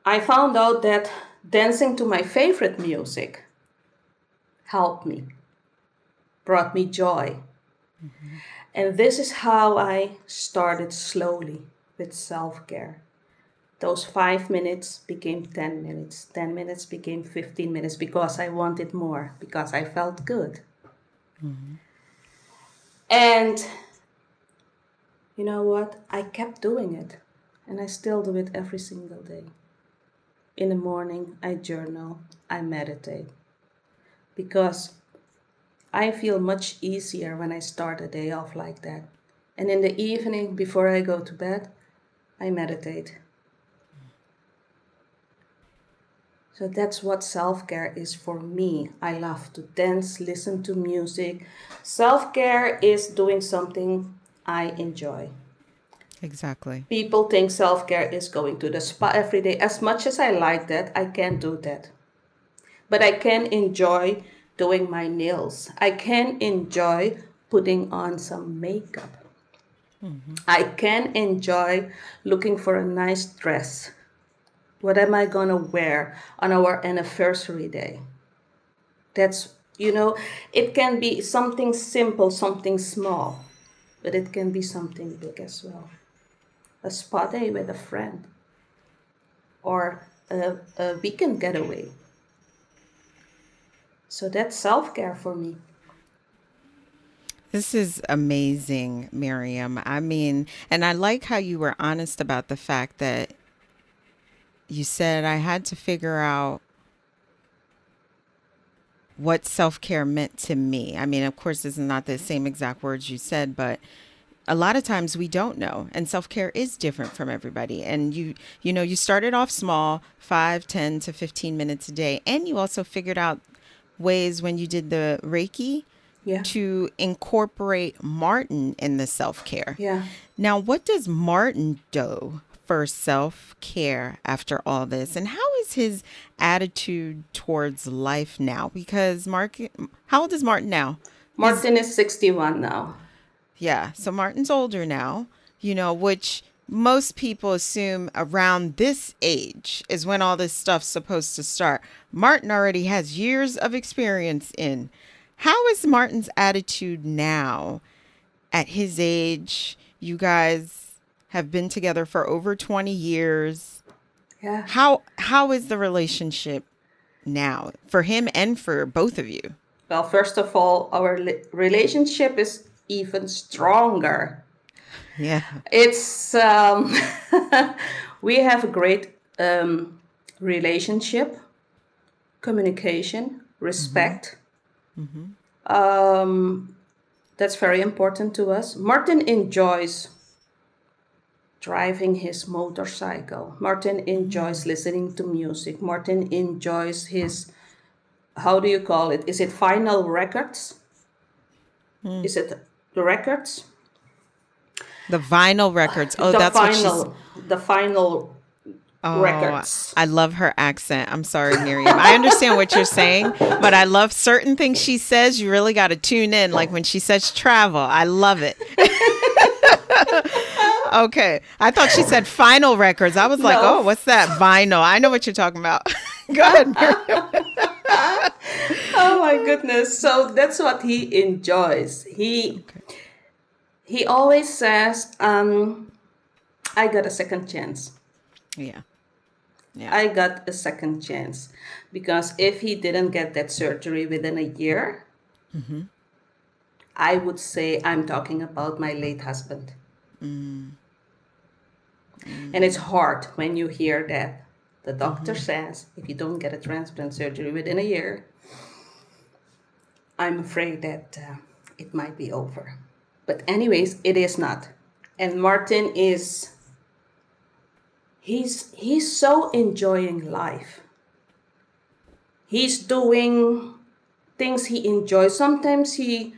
I found out that dancing to my favorite music helped me, brought me joy. Mm-hmm. And this is how I started slowly with self-care. Those five minutes became ten minutes. ten minutes became fifteen minutes because I wanted more, because I felt good. Mm-hmm. And you know what? I kept doing it. And I still do it every single day. In the morning, I journal, I meditate, because I feel much easier when I start a day off like that. And in the evening, before I go to bed, I meditate. So that's what self-care is for me. I love to dance, listen to music. Self-care is doing something I enjoy. Exactly. People think self-care is going to the spa every day. As much as I like that, I can't do that. But I can enjoy doing my nails. I can enjoy putting on some makeup. Mm-hmm. I can enjoy looking for a nice dress. What am I going to wear on our anniversary day? That's, you know, it can be something simple, something small. But it can be something big as well. A spa day with a friend, or a, a weekend getaway. So that's self-care for me. This is amazing, Miriam. I mean, and I like how you were honest about the fact that you said I had to figure out what self-care meant to me. I mean, of course, this is not the same exact words you said, but a lot of times we don't know. And self-care is different from everybody. And you, you know, you started off small, five, ten to fifteen minutes a day. And you also figured out ways when you did the Reiki yeah. to incorporate Martin in the self-care. Yeah. Now, what does Martin do for self-care after all this? And how is his attitude towards life now? Because Mark, how old is Martin now? Martin He's, is sixty-one now. Yeah. So Martin's older now, you know, which most people assume around this age is when all this stuff's supposed to start. Martin already has years of experience in. How is Martin's attitude now at his age? You guys have been together for over twenty years. Yeah. How how is the relationship now for him and for both of you? Well, first of all, our li- relationship is even stronger. Yeah. It's um we have a great um relationship, communication, respect. Mm-hmm. Mm-hmm. Um that's very important to us. Martin enjoys driving his motorcycle. Martin enjoys listening to music. Martin enjoys his, how do you call it? Is it vinyl records? Mm. Is it the records? The vinyl records. Oh, the that's vinyl, what she's... The vinyl oh, records. I love her accent. I'm sorry, Miriam. I understand what you're saying, but I love certain things she says. You really got to tune in. Like when she says travel, I love it. Okay. I thought she said final records. I was like, no. Oh, what's that? Vinyl. I know what you're talking about. Go ahead, Miriam. Oh my goodness. So that's what he enjoys. He okay. he always says, um, I got a second chance. Yeah. Yeah. I got a second chance. Because if he didn't get that surgery within a year, mm-hmm. I would say I'm talking about my late husband. Mm. Mm. And it's hard when you hear that. The doctor mm-hmm. says, if you don't get a transplant surgery within a year, I'm afraid that uh, it might be over. But anyways, it is not. And Martin is, he's he's so enjoying life. He's doing things he enjoys. Sometimes he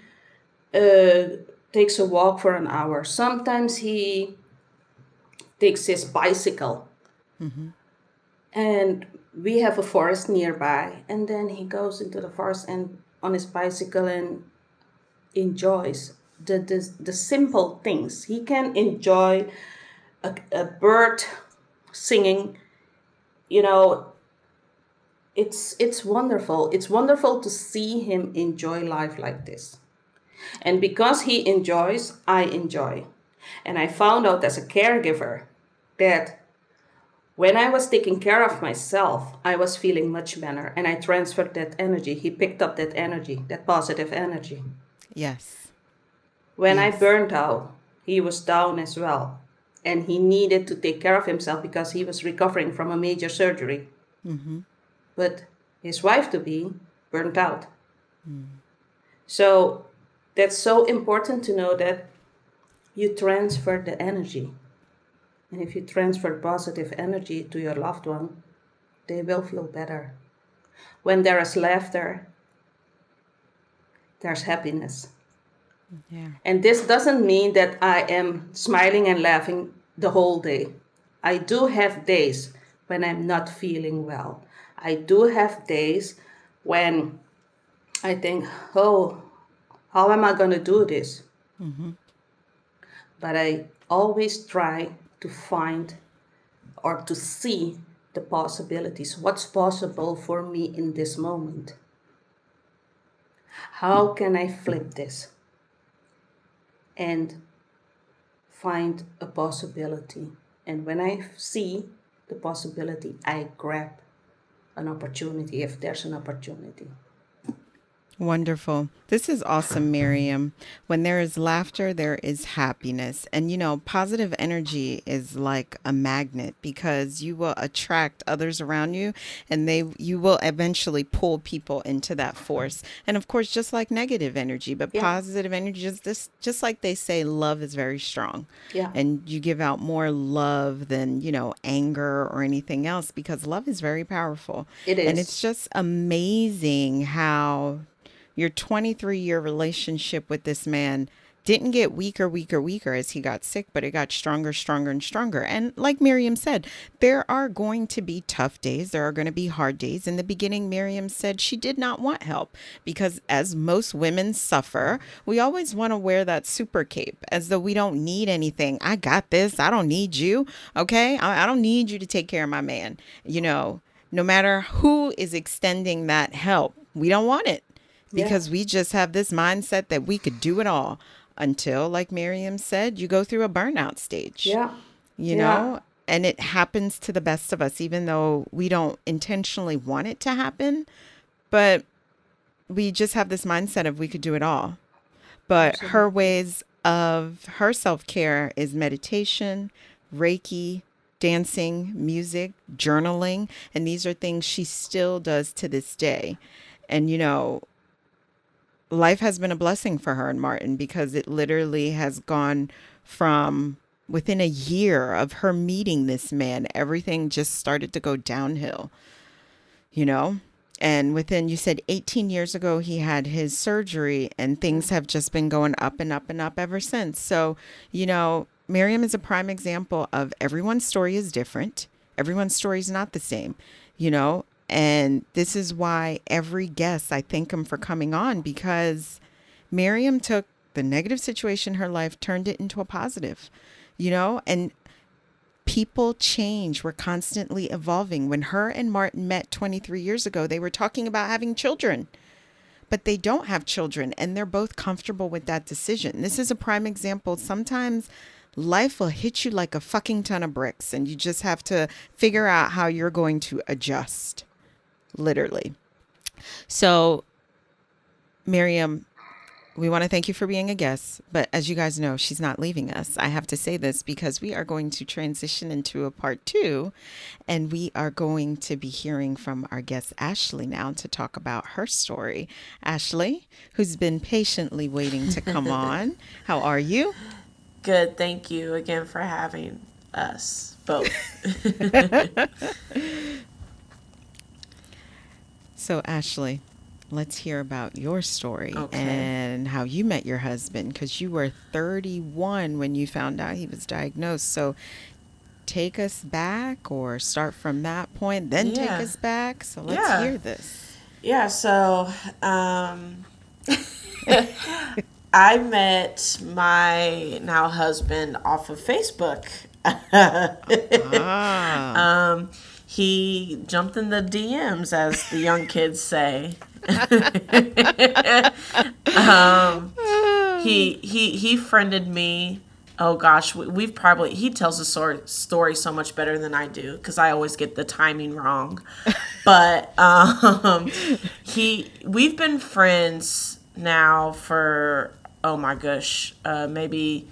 uh, takes a walk for an hour. Sometimes he takes his bicycle. Mm-hmm. And we have a forest nearby. And then he goes into the forest and on his bicycle and enjoys the, the, the simple things. He can enjoy a, a bird singing. You know, it's it's wonderful. It's wonderful to see him enjoy life like this. And because he enjoys, I enjoy. And I found out as a caregiver that when I was taking care of myself, I was feeling much better, and I transferred that energy. He picked up that energy, that positive energy. Yes. When yes. I burned out, he was down as well, and he needed to take care of himself because he was recovering from a major surgery. Mm-hmm. But his wife-to-be burned out. Mm. So that's so important to know that you transfer the energy. And if you transfer positive energy to your loved one, they will feel better. When there is laughter, there's happiness. Yeah. And this doesn't mean that I am smiling and laughing the whole day. I do have days when I'm not feeling well. I do have days when I think, oh, how am I going to do this? Mm-hmm. But I always try to find or to see the possibilities. What's possible for me in this moment? How can I flip this and find a possibility? And when I see the possibility, I grab an opportunity if there's an opportunity. Wonderful. This is awesome, Miriam. When there is laughter, there is happiness. And, you know, positive energy is like a magnet because you will attract others around you and they you will eventually pull people into that force. And, of course, just like negative energy, but yeah. positive energy is this, just like they say, love is very strong. Yeah. And you give out more love than, you know, anger or anything else because love is very powerful. It is. And it's just amazing how your twenty-three year relationship with this man didn't get weaker, weaker, weaker as he got sick, but it got stronger, stronger, and stronger. And like Miriam said, there are going to be tough days. There are going to be hard days. In the beginning, Miriam said she did not want help because as most women suffer, we always want to wear that super cape as though we don't need anything. I got this. I don't need you. Okay. I don't need you to take care of my man. You know, no matter who is extending that help, we don't want it. Because yeah. we just have this mindset that we could do it all until, like Miriam said, you go through a burnout stage. Yeah. You yeah. know, and it happens to the best of us, even though we don't intentionally want it to happen. But we just have this mindset of we could do it all. But Absolutely. Her ways of her self-care is meditation, Reiki, dancing, music, journaling. And these are things she still does to this day. And, you know, life has been a blessing for her and Martin because it literally has gone from within a year of her meeting this man, everything just started to go downhill, you know? And within, you said eighteen years ago, he had his surgery and things have just been going up and up and up ever since. So, you know, Miriam is a prime example of everyone's story is different. Everyone's story is not the same, you know? And this is why every guest, I thank him for coming on, because Miriam took the negative situation in her life, turned it into a positive, you know, and people change. We're constantly evolving. When her and Martin met twenty-three years ago, they were talking about having children, but they don't have children, and they're both comfortable with that decision. This is a prime example. Sometimes life will hit you like a fucking ton of bricks, and you just have to figure out how you're going to adjust, literally. So, Miriam, we want to thank you for being a guest, but as you guys know, she's not leaving us. I have to say this because we are going to transition into a part two, and we are going to be hearing from our guest, Ashley, now to talk about her story. Ashley, who's been patiently waiting to come on. How are you? Good. Thank you again for having us both. So, Ashley, let's hear about your story okay. and how you met your husband, because you were thirty-one when you found out he was diagnosed. So take us back, or start from that point, then yeah. take us back. So let's yeah. hear this. Yeah, so um, I met my now husband off of Facebook. ah. um, he jumped in the D Ms, as the young kids say. um, he he he friended me. Oh gosh, we, we've probably he tells the story, story so much better than I do, because I always get the timing wrong. But um, he we've been friends now for oh my gosh, uh, maybe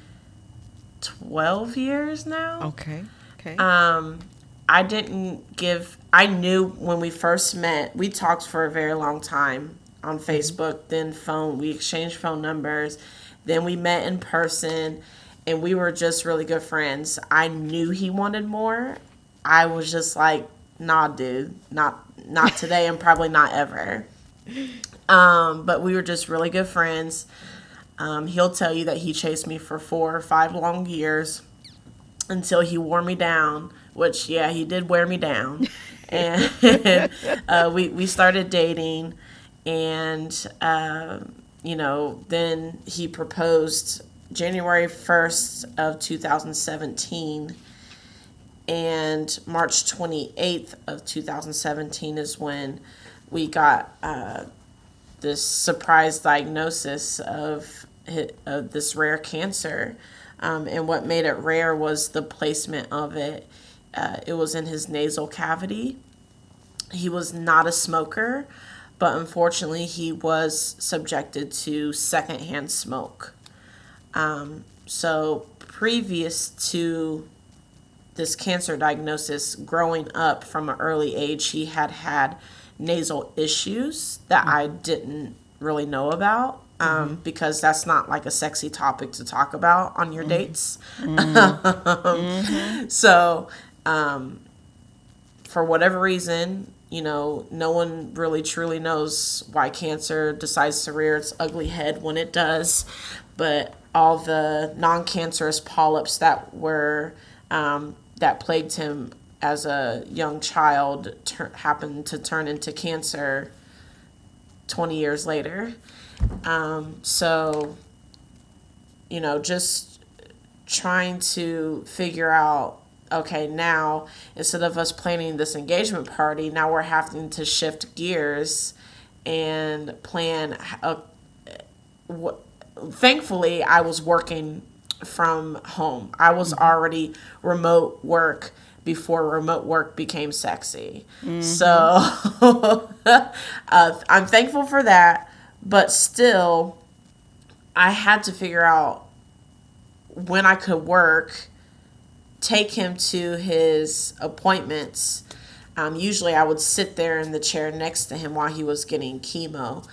twelve years now. Okay. Okay. Um. I didn't give, I knew when we first met, we talked for a very long time on Facebook, then phone, we exchanged phone numbers, then we met in person, and we were just really good friends. I knew he wanted more. I was just like, nah, dude, not not today and probably not ever. Um, but we were just really good friends. Um, he'll tell you that he chased me for four or five long years until he wore me down. Which, yeah, he did wear me down. And uh, we, we started dating. And, uh, you know, then he proposed January first of two thousand seventeen. And March twenty-eighth of two thousand seventeen is when we got uh, this surprise diagnosis of, of this rare cancer. Um, and what made it rare was the placement of it. Uh, it was in his nasal cavity. He was not a smoker, but unfortunately he was subjected to secondhand smoke. Um, so previous to this cancer diagnosis, growing up from an early age, he had had nasal issues that mm-hmm. I didn't really know about. Um, mm-hmm. because that's not like a sexy topic to talk about on your mm-hmm. dates. Mm-hmm. um, mm-hmm. So, Um, for whatever reason, you know, no one really truly knows why cancer decides to rear its ugly head when it does, but all the non-cancerous polyps that were, um, that plagued him as a young child ter- happened to turn into cancer twenty years later. Um, so, you know, just trying to figure out, okay, now instead of us planning this engagement party, now we're having to shift gears and plan. A, what, thankfully, I was working from home. I was mm-hmm. already remote work before remote work became sexy. Mm-hmm. So uh, I'm thankful for that. But still, I had to figure out when I could work, take him to his appointments. Um, usually I would sit there in the chair next to him while he was getting chemo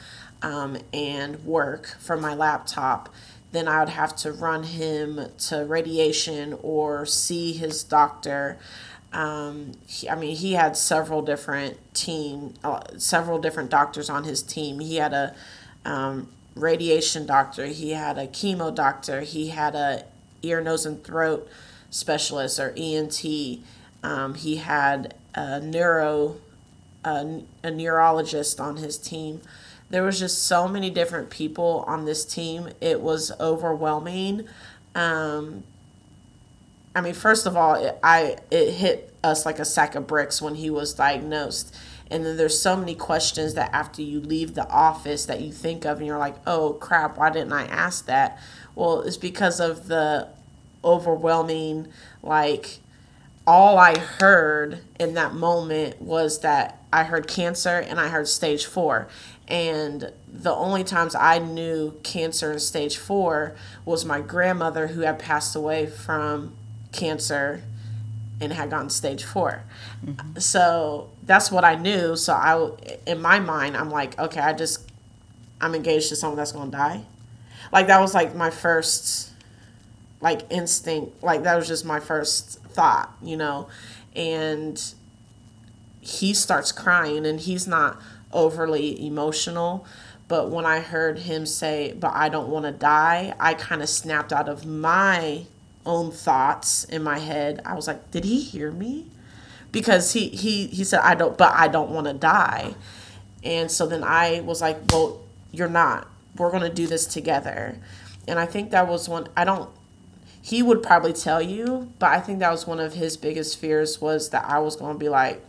um, and work from my laptop. Then I would have to run him to radiation or see his doctor. Um, he, I mean, he had several different team, uh, several different doctors on his team. He had a um, radiation doctor. He had a chemo doctor. He had a ear, nose, and throat specialist, or E N T. Um, he had a neuro, a, a neurologist on his team. There was just so many different people on this team. It was overwhelming. Um, I mean, first of all, it, I it hit us like a sack of bricks when he was diagnosed. And then there's so many questions that after you leave the office that you think of and you're like, oh, crap, why didn't I ask that? Well, it's because of the overwhelming, like, all I heard in that moment was that I heard cancer and I heard stage four. And the only times I knew cancer in stage four was my grandmother, who had passed away from cancer and had gotten stage four. Mm-hmm. So that's what I knew. So I, in my mind, I'm like, okay, I just, I'm engaged to someone that's going to die. Like, that was like my first, like, instinct. Like, that was just my first thought, you know? And he starts crying, and he's not overly emotional. But when I heard him say, but I don't want to die, I kind of snapped out of my own thoughts in my head. I was like, did he hear me? Because he, he, he said, I don't, but I don't want to die. And so then I was like, well, you're not, we're going to do this together. And I think that was one, I don't, he would probably tell you, but I think that was one of his biggest fears, was that I was going to be like,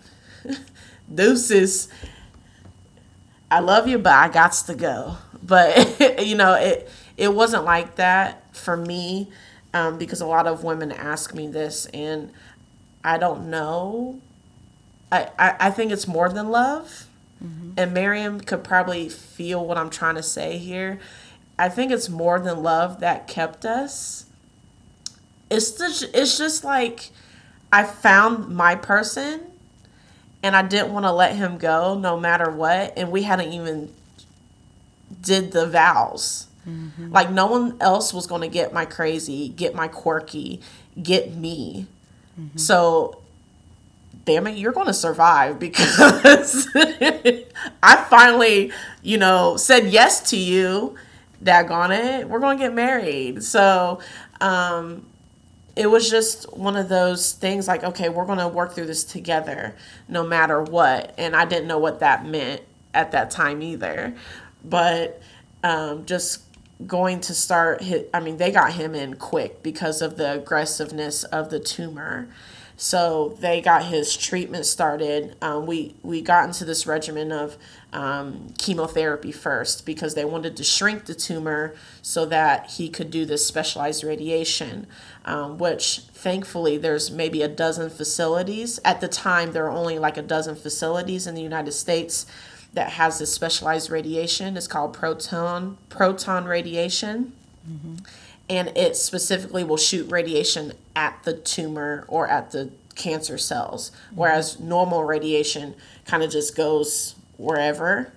deuces, I love you, but I gots to go. But, you know, it, it wasn't like that for me. Um, because a lot of women ask me this, and I don't know. I, I, I think it's more than love. Mm-hmm. And Miriam could probably feel what I'm trying to say here. I think it's more than love that kept us. It's just, it's just like I found my person, and I didn't want to let him go no matter what. And we hadn't even did the vows. Mm-hmm. Like, no one else was going to get my crazy, get my quirky, get me. Mm-hmm. So, damn it, you're going to survive, because I finally, you know, said yes to you. Daggone it, we're going to get married. So, um, it was just one of those things like, okay, we're going to work through this together no matter what. And I didn't know what that meant at that time either. But um, just going to start, hit, I mean, they got him in quick because of the aggressiveness of the tumor. So they got his treatment started. Um, we, we got into this regimen of um, chemotherapy first, because they wanted to shrink the tumor so that he could do this specialized radiation, um, which thankfully there's maybe a dozen facilities. At the time, there were only like a dozen facilities in the United States that has this specialized radiation. It's called proton proton radiation. Mm-hmm. And it specifically will shoot radiation at the tumor or at the cancer cells, mm-hmm. whereas normal radiation kind of just goes wherever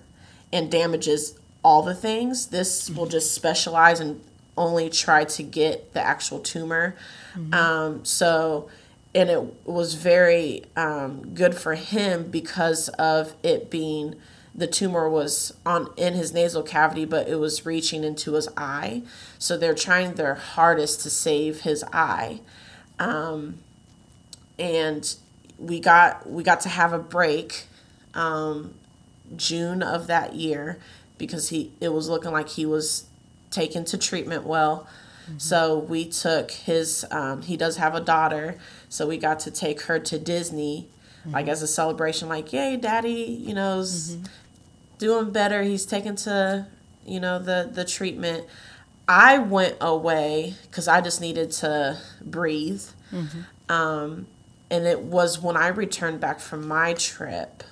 and damages all the things. This mm-hmm. will just specialize and only try to get the actual tumor. Mm-hmm. Um, so... And it was very um, good for him because of it being, the tumor was on in his nasal cavity, but it was reaching into his eye. So they're trying their hardest to save his eye. Um, and we got we got to have a break um, June of that year, because he it was looking like he was taken to treatment well. Mm-hmm. So we took his, um, he does have a daughter, so we got to take her to Disney, mm-hmm. like as a celebration, like, yay, daddy, you know, is mm-hmm. doing better. He's taken to, you know, the, the treatment. I went away because I just needed to breathe. Mm-hmm. Um, and it was when I returned back from my trip.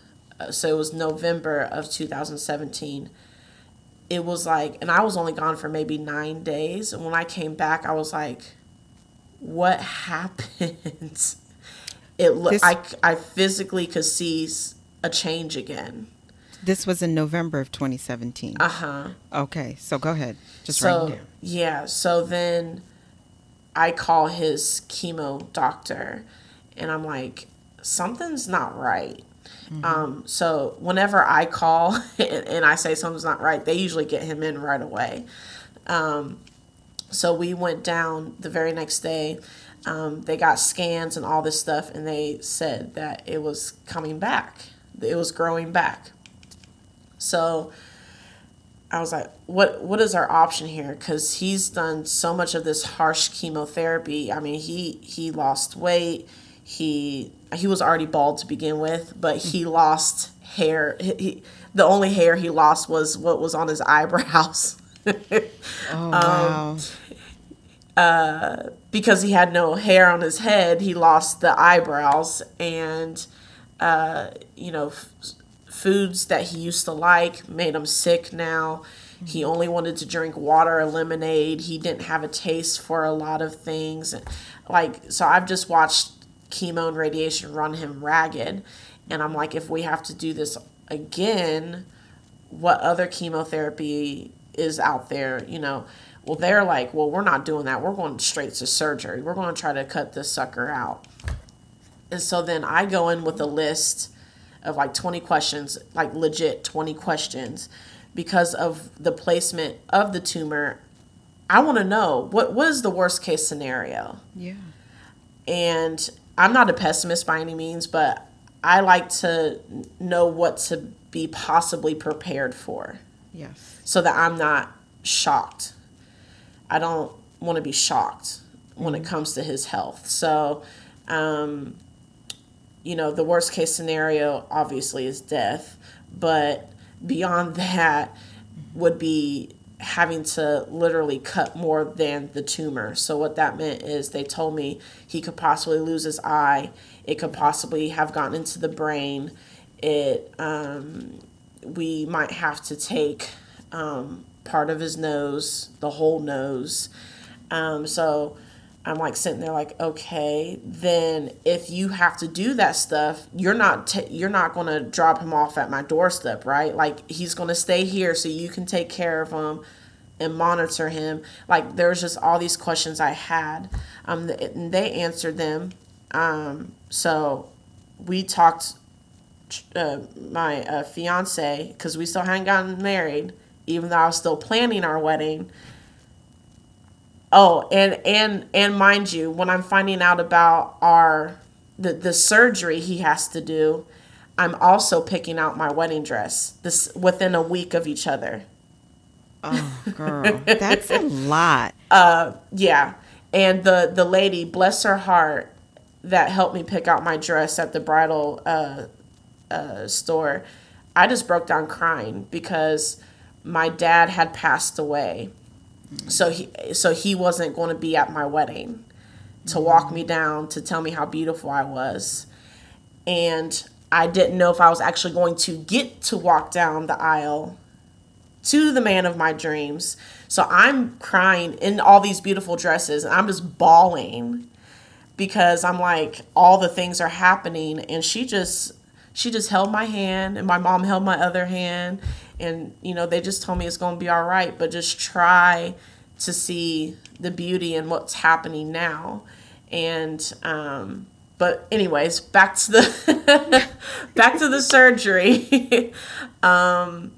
So it was November of two thousand seventeen. It was like, and I was only gone for maybe nine days. And when I came back, I was like, what happened? It looked, I, I physically could see a change again. This was in November of twenty seventeen. Uh-huh. Okay, so go ahead. Just so, write it down. Yeah, so then I call his chemo doctor, and I'm like, something's not right. Mm-hmm. Um, so whenever I call and, and I say something's not right, they usually get him in right away. Um, so we went down the very next day. Um, they got scans and all this stuff, and they said that it was coming back. It was growing back. So I was like, what what is our option here? Because he's done so much of this harsh chemotherapy. I mean, he he lost weight. He he was already bald to begin with, but he lost hair. He, he, the only hair he lost was what was on his eyebrows. oh, um, wow. Uh, because he had no hair on his head, he lost the eyebrows. And, uh, you know, f- foods that he used to like made him sick now. Mm-hmm. He only wanted to drink water or lemonade. He didn't have a taste for a lot of things. Like, so I've just watched chemo and radiation run him ragged. And I'm like, if we have to do this again, what other chemotherapy is out there, you know? Well, they're like, well, we're not doing that. We're going straight to surgery. We're going to try to cut this sucker out. And so then I go in with a list of like twenty questions, like legit twenty questions, because of the placement of the tumor. I want to know what what is the worst case scenario. Yeah. And I'm not a pessimist by any means, but I like to know what to be possibly prepared for. Yes. So that I'm not shocked. I don't want to be shocked when it comes to his health. So, um, you know, the worst case scenario obviously is death, but beyond that would be having to literally cut more than the tumor. So what that meant is they told me he could possibly lose his eye. It could possibly have gotten into the brain. It, um, we might have to take, um, part of his nose, the whole nose. Um, so I'm like sitting there like, okay, then if you have to do that stuff, you're not, t- you're not going to drop him off at my doorstep, right? Like, he's going to stay here so you can take care of him and monitor him. Like, there's just all these questions I had. Um, th- and they answered them. Um, so we talked, uh, my, uh, fiance, cause we still hadn't gotten married, even though I was still planning our wedding. Oh, and and and mind you, when I'm finding out about our the, the surgery he has to do, I'm also picking out my wedding dress this within a week of each other. Oh, girl, that's a lot. Uh, yeah, and the the lady, bless her heart, that helped me pick out my dress at the bridal uh, uh, store, I just broke down crying because my dad had passed away. So he so he wasn't going to be at my wedding to walk me down, to tell me how beautiful I was. And I didn't know if I was actually going to get to walk down the aisle to the man of my dreams. So I'm crying in all these beautiful dresses, and I'm just bawling because I'm like, all the things are happening. And she just she just held my hand, and my mom held my other hand. And, you know, they just told me it's going to be all right, but just try to see the beauty in what's happening now. And, um, but anyways, back to the, back to the surgery. um,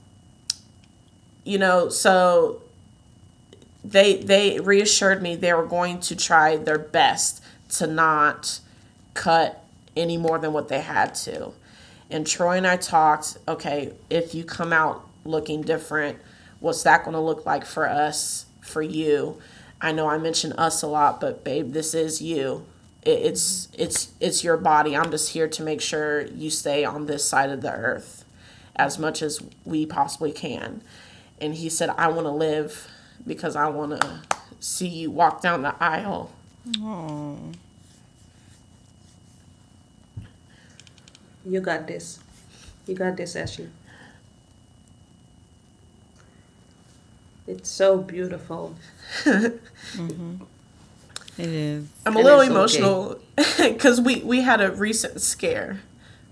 you know, so they, they reassured me they were going to try their best to not cut any more than what they had to. And Troy and I talked, okay, if you come out looking different, what's that going to look like for us, for you? I know I mention us a lot, but babe, this is you. It's it's it's your body. I'm just here to make sure you stay on this side of the earth as much as we possibly can. And he said, I want to live because I want to see you walk down the aisle. Aww. You got this. You got this, Ashley. It's so beautiful. Mm-hmm. It is. I'm a little emotional because okay. we, we had a recent scare,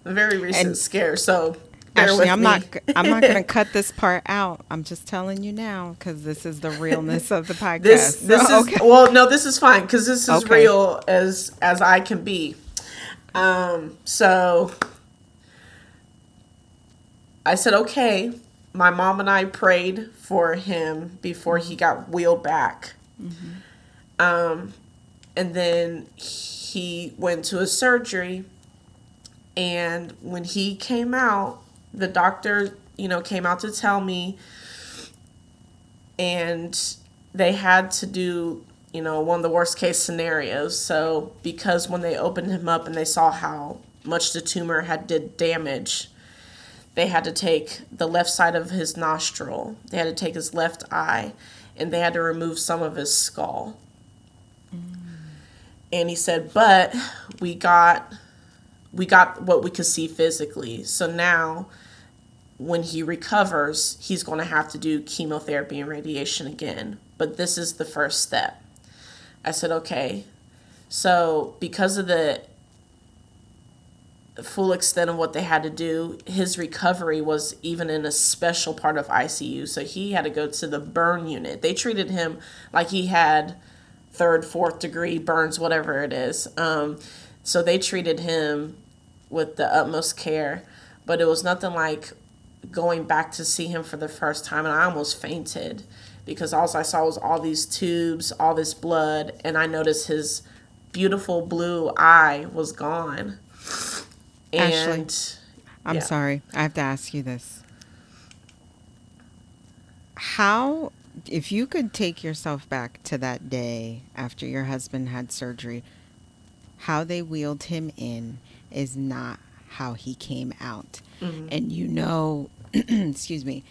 a very recent and scare. So Ashley, I'm me. not I'm not going to cut this part out. I'm just telling you now because this is the realness of the podcast. This, this so, is okay. well, no, this is fine because this is okay. real as as I can be. Um. So I said, okay. My mom and I prayed for him before he got wheeled back. Mm-hmm. Um, and then he went to his surgery. And when he came out, the doctor, you know, came out to tell me and they had to do, you know, one of the worst case scenarios. So because when they opened him up and they saw how much the tumor had did damage, they had to take the left side of his nostril, they had to take his left eye, and they had to remove some of his skull. Mm. And he said, but we got we got what we could see physically. So now when he recovers, he's going to have to do chemotherapy and radiation again. But this is the first step. I said, okay. So because of the full extent of what they had to do, his recovery was even in a special part of I C U. So he had to go to the burn unit. They treated him like he had third, fourth degree burns, whatever it is. Um, so they treated him with the utmost care, but it was nothing like going back to see him for the first time. And I almost fainted because all I saw was all these tubes, all this blood, and I noticed his beautiful blue eye was gone. Ashley, and, I'm yeah. sorry. I have to ask you this. How, if you could take yourself back to that day after your husband had surgery, how they wheeled him in is not how he came out. Mm-hmm. And you know, excuse me,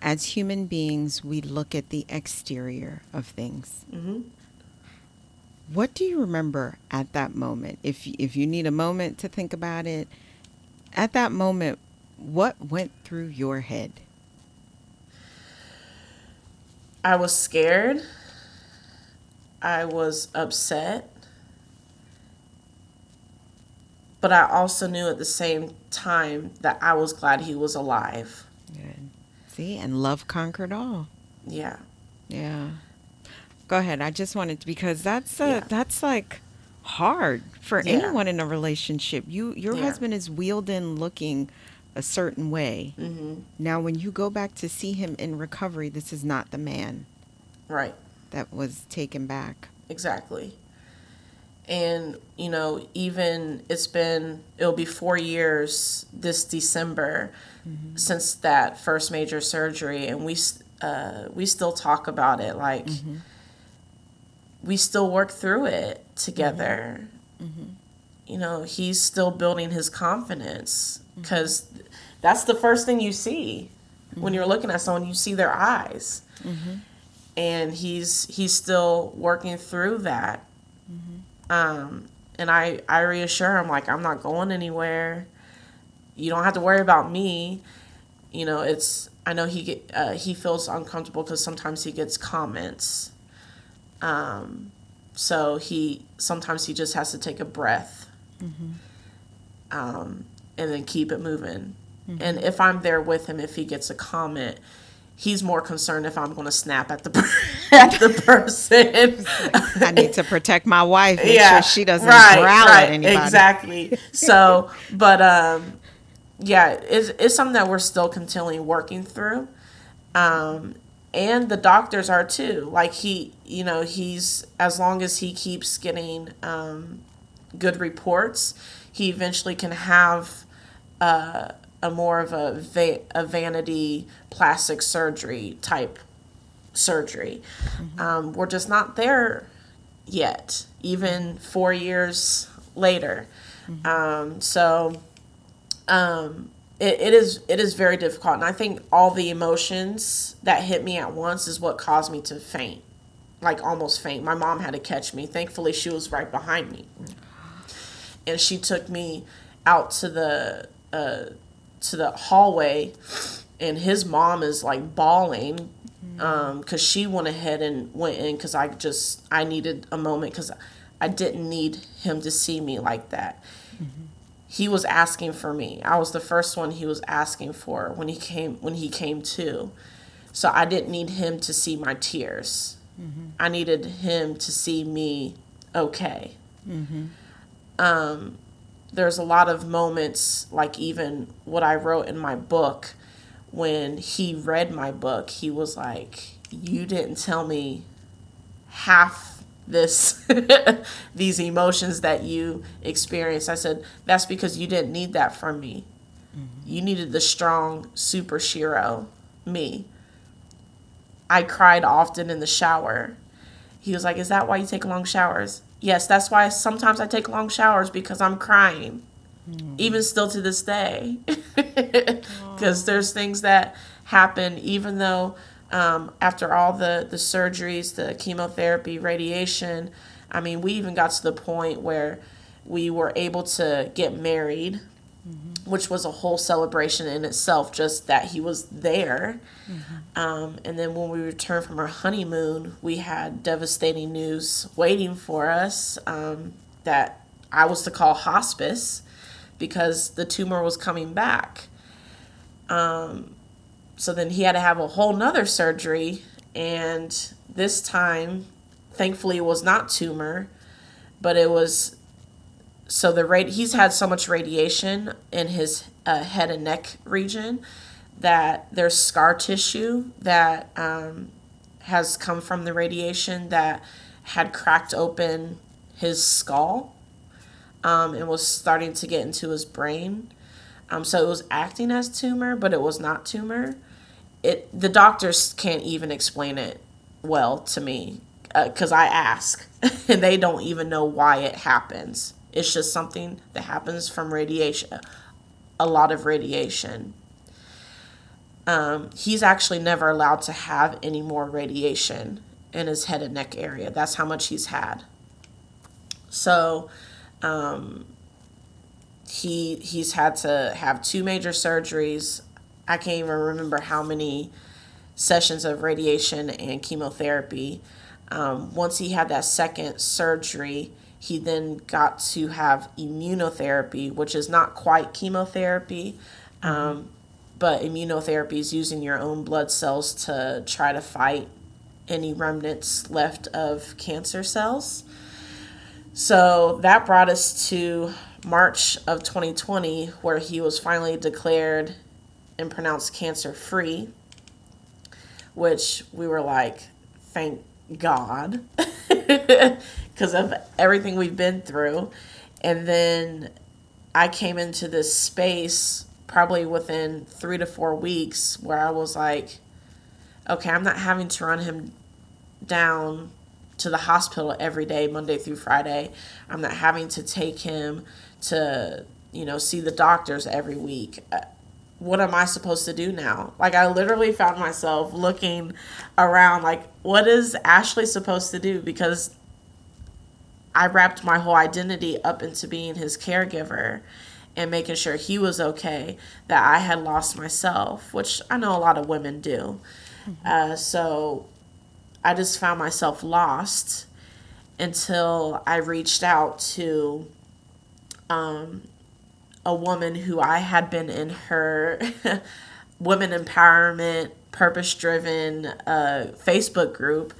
as human beings, we look at the exterior of things. Mm-hmm. What do you remember at that moment? If if you need a moment to think about it, at that moment, what went through your head? I was scared. I was upset. But I also knew at the same time that I was glad he was alive. Good. See, and love conquered all. Yeah. Yeah. Go ahead. I just wanted to, because that's a, yeah. that's like hard for yeah. anyone in a relationship. You, your yeah. husband is wheeled in looking a certain way. Mm-hmm. Now, when you go back to see him in recovery, this is not the man. Right. That was taken back. Exactly. And, you know, even it's been, it'll be four years this December mm-hmm. since that first major surgery. And we, uh, we still talk about it. Like, mm-hmm. we still work through it together. Mm-hmm. Mm-hmm. You know, he's still building his confidence because mm-hmm. that's the first thing you see mm-hmm. when you're looking at someone, you see their eyes. Mm-hmm. And he's he's still working through that. Mm-hmm. Um, and I, I reassure him, like, I'm not going anywhere. You don't have to worry about me. You know, it's, I know he get, uh, he feels uncomfortable because sometimes he gets comments. Um, so he, sometimes he just has to take a breath, mm-hmm. um, and then keep it moving. Mm-hmm. And if I'm there with him, if he gets a comment, he's more concerned if I'm going to snap at the, per- at the person. I need to protect my wife. Make yeah, sure she doesn't right, growl right, at anybody. Exactly. So, but, um, yeah, it's, it's something that we're still continually working through. Um, And the doctors are too. Like he, you know, he's, as long as he keeps getting um, good reports, he eventually can have uh, a more of a, va- a vanity plastic surgery type surgery. Mm-hmm. Um, we're just not there yet, even four years later. Mm-hmm. Um, so um It, it is it is very difficult, and I think all the emotions that hit me at once is what caused me to faint, like almost faint. My mom had to catch me. Thankfully, she was right behind me, and she took me out to the uh, to the hallway, and his mom is like bawling um, because she went ahead and went in because I just I needed a moment because I didn't need him to see me like that. Mm-hmm. He was asking for me. I was the first one he was asking for when he came when he came to. So I didn't need him to see my tears. Mm-hmm. I needed him to see me okay. Mm-hmm. Um, there's a lot of moments, like even what I wrote in my book, when he read my book, he was like, you didn't tell me half this these emotions that you experienced. I said, that's because you didn't need that from me. Mm-hmm. You needed the strong super shiro me. I cried often in the shower. He was like, is that why you take long showers? Yes, that's why sometimes I take long showers, because I'm crying, mm. even still to this day, because there's things that happen, even though um, after all the, the surgeries, the chemotherapy, radiation, I mean, we even got to the point where we were able to get married, mm-hmm. which was a whole celebration in itself, just that he was there. Mm-hmm. Um, and then when we returned from our honeymoon, we had devastating news waiting for us um, that I was to call hospice because the tumor was coming back. Um, so then he had to have a whole nother surgery. And this time, thankfully, it was not tumor, but it was... So the radi- he's had so much radiation in his uh, head and neck region that there's scar tissue that um, has come from the radiation that had cracked open his skull um, and was starting to get into his brain. Um, so it was acting as tumor, but it was not tumor. It the doctors can't even explain it well to me because uh, I ask and they don't even know why it happens. It's just something that happens from radiation, a lot of radiation. Um, he's actually never allowed to have any more radiation in his head and neck area. That's how much he's had. So um, he he's had to have two major surgeries. I can't even remember how many sessions of radiation and chemotherapy. Um, once he had that second surgery, he then got to have immunotherapy, which is not quite chemotherapy, um, but immunotherapy is using your own blood cells to try to fight any remnants left of cancer cells. So that brought us to March of twenty twenty, where he was finally declared and pronounced cancer-free, which we were like, thank God. Because of everything we've been through. And then I came into this space probably within three to four weeks where I was like, okay, I'm not having to run him down to the hospital every day, Monday through Friday. I'm not having to take him to, you know, see the doctors every week. What am I supposed to do now? Like, I literally found myself looking around like, what is Ashley supposed to do? Because I wrapped my whole identity up into being his caregiver and making sure he was okay, that I had lost myself, which I know a lot of women do. Mm-hmm. Uh, so I just found myself lost until I reached out to um, a woman who I had been in her women empowerment, purpose-driven uh, Facebook group.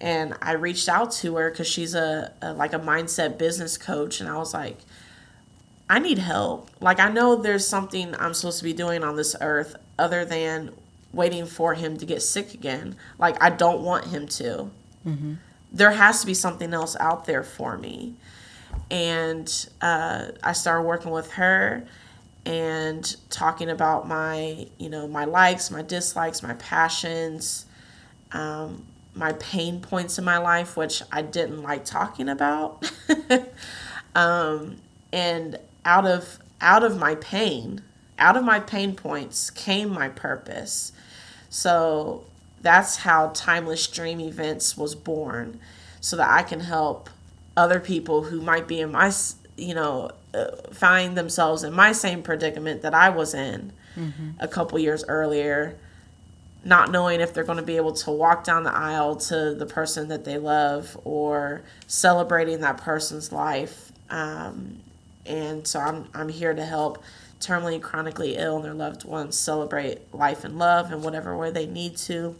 And I reached out to her because she's a, a like a mindset business coach. And I was like, I need help. Like, I know there's something I'm supposed to be doing on this earth other than waiting for him to get sick again. Like, I don't want him to. Mm-hmm. There has to be something else out there for me. And uh, I started working with her and talking about my, you know, my likes, my dislikes, my passions, um, my pain points in my life, which I didn't like talking about. um, and out of, out of my pain, out of my pain points came my purpose. So that's how Timeless Dream Events was born, so that I can help other people who might be in my, you know, uh, find themselves in my same predicament that I was in mm-hmm. a couple years earlier, not knowing if they're going to be able to walk down the aisle to the person that they love or celebrating that person's life. Um, and so I'm I'm here to help terminally, chronically ill and their loved ones celebrate life and love in whatever way they need to.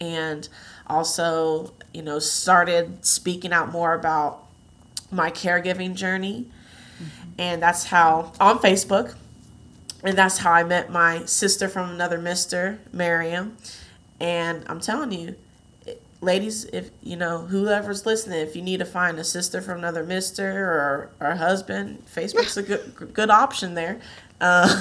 And also, you know, started speaking out more about my caregiving journey. Mm-hmm. And that's how, on Facebook, and that's how I met my sister from another mister, Miriam. And I'm telling you, ladies, if you know, whoever's listening, if you need to find a sister from another mister or or husband, Facebook's a good good option there. Uh,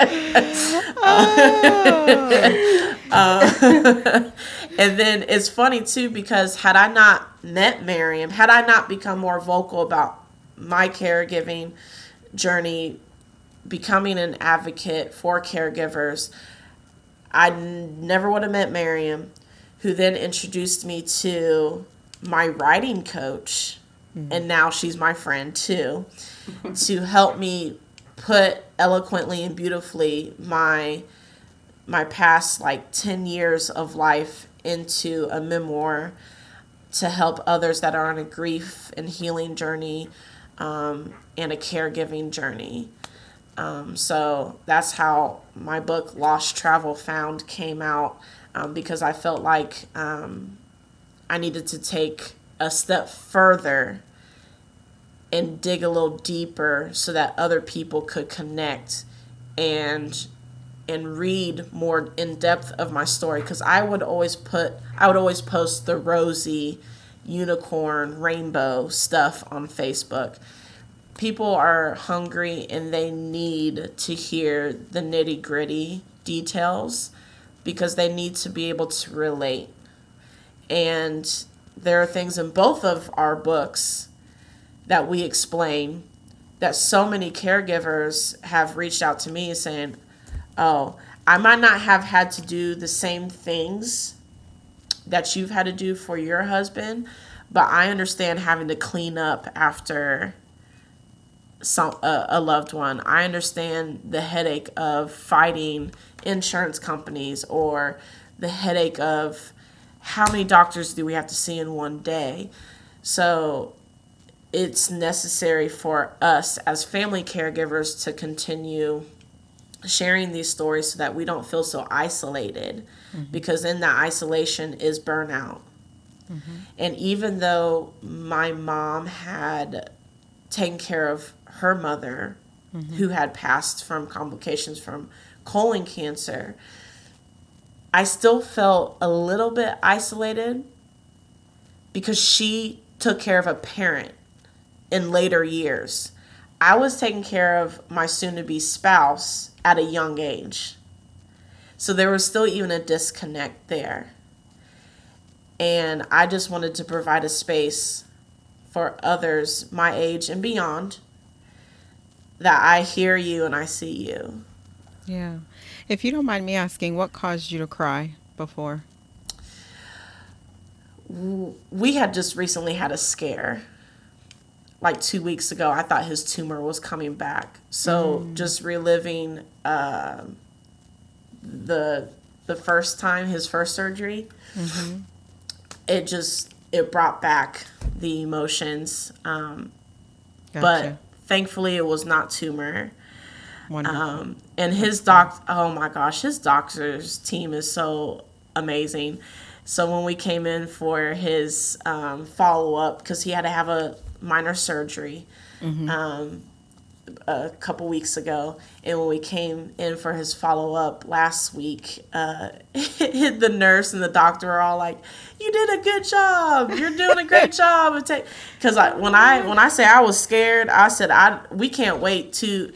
oh. uh, and then it's funny too, because had I not met Miriam, had I not become more vocal about my caregiving journey, becoming an advocate for caregivers, I n- never would have met Miriam, who then introduced me to my writing coach, mm-hmm. and now she's my friend too, to help me put eloquently and beautifully my my past like ten years of life into a memoir to help others that are on a grief and healing journey um, and a caregiving journey. Um, so that's how my book Lost Travel Found came out, um, because I felt like um, I needed to take a step further and dig a little deeper so that other people could connect and and read more in depth of my story, because I would always put I would always post the rosy unicorn rainbow stuff on Facebook. People are hungry and they need to hear the nitty gritty details because they need to be able to relate. And there are things in both of our books that we explain that so many caregivers have reached out to me saying, oh, I might not have had to do the same things that you've had to do for your husband, but I understand having to clean up after some a, a loved one. I understand the headache of fighting insurance companies, or the headache of how many doctors do we have to see in one day. So it's necessary for us as family caregivers to continue sharing these stories so that we don't feel so isolated, mm-hmm. because in that isolation is burnout. Mm-hmm. And even though my mom had taken care of her mother, mm-hmm. who had passed from complications from colon cancer, I still felt a little bit isolated because she took care of a parent. In later years, I was taking care of my soon-to-be spouse at a young age. So there was still even a disconnect there. And I just wanted to provide a space for others my age and beyond that I hear you and I see you. Yeah. If you don't mind me asking, what caused you to cry before? We had just recently had a scare. Like two weeks ago, I thought his tumor was coming back. So mm. just reliving uh, the the first time, his first surgery, mm-hmm. it just, it brought back the emotions. Um, gotcha. But thankfully it was not tumor. Wonderful. Um, and his doc, oh my gosh, his doctor's team is so amazing. So when we came in for his um, follow-up, because he had to have a minor surgery mm-hmm. um, a couple weeks ago. And when we came in for his follow-up last week, uh, the nurse and the doctor were all like, you did a good job. You're doing a great job. Because I, when I when I say I was scared, I said, I we can't wait to...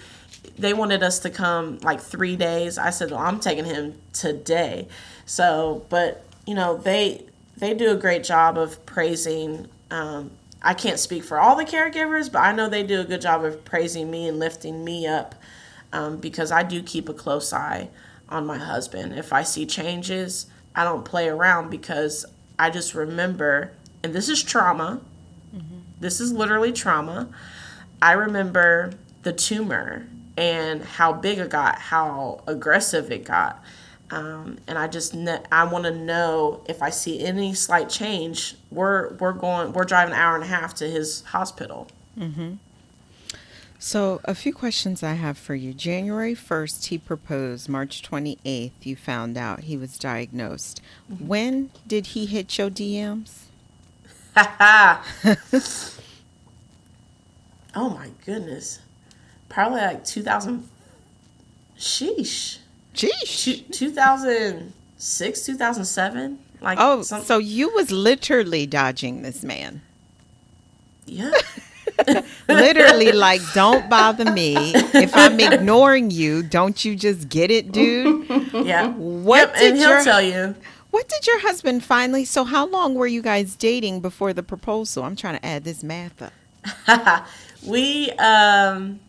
They wanted us to come like three days. I said, well, I'm taking him today. So, but, you know, they, they do a great job of praising... Um, I can't speak for all the caregivers, but I know they do a good job of praising me and lifting me up, um, because I do keep a close eye on my husband. If I see changes, I don't play around, because I just remember, and this is trauma. Mm-hmm. This is literally trauma. I remember the tumor and how big it got, how aggressive it got. Um, and I just ne- I want to know if I see any slight change. We're we're going we're driving an hour and a half to his hospital. Mm-hmm. So a few questions I have for you. January first he proposed. March twenty-eighth you found out he was diagnosed. Mm-hmm. When did he hit your D Ms? Oh my goodness! Probably like two thousand. Sheesh. Jeez. two thousand six, two thousand seven. Like oh, some... so you was literally dodging this man. Yeah. Literally, like, don't bother me. If I'm ignoring you, don't you just get it, dude? Yeah. What yep, did and he'll your, tell you. What did your husband finally... So how long were you guys dating before the proposal? I'm trying to add this math up. we, um...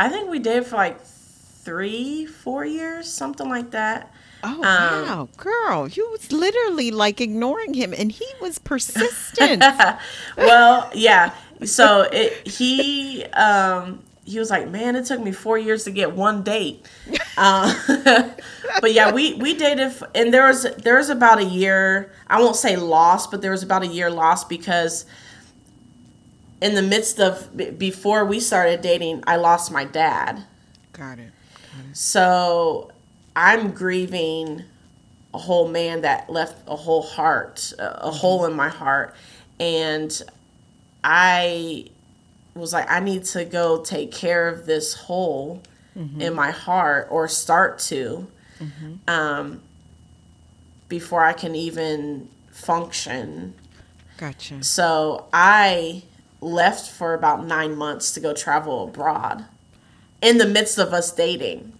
I think we dated for, like, three, four years, something like that. Oh, um, wow. Girl, you was literally, like, ignoring him, and he was persistent. Well, yeah. So it, he... Um, He was like, man, it took me four years to get one date. Um, but yeah, we, we dated. And there was, there was about a year, I won't say lost, but there was about a year lost because in the midst of, before we started dating, I lost my dad. Got it. Got it. So I'm grieving a whole man that left a whole heart, a, a hole in my heart. And I... was like, I need to go take care of this hole mm-hmm. in my heart or start to mm-hmm. um, before I can even function. Gotcha. So I left for about nine months to go travel abroad in the midst of us dating.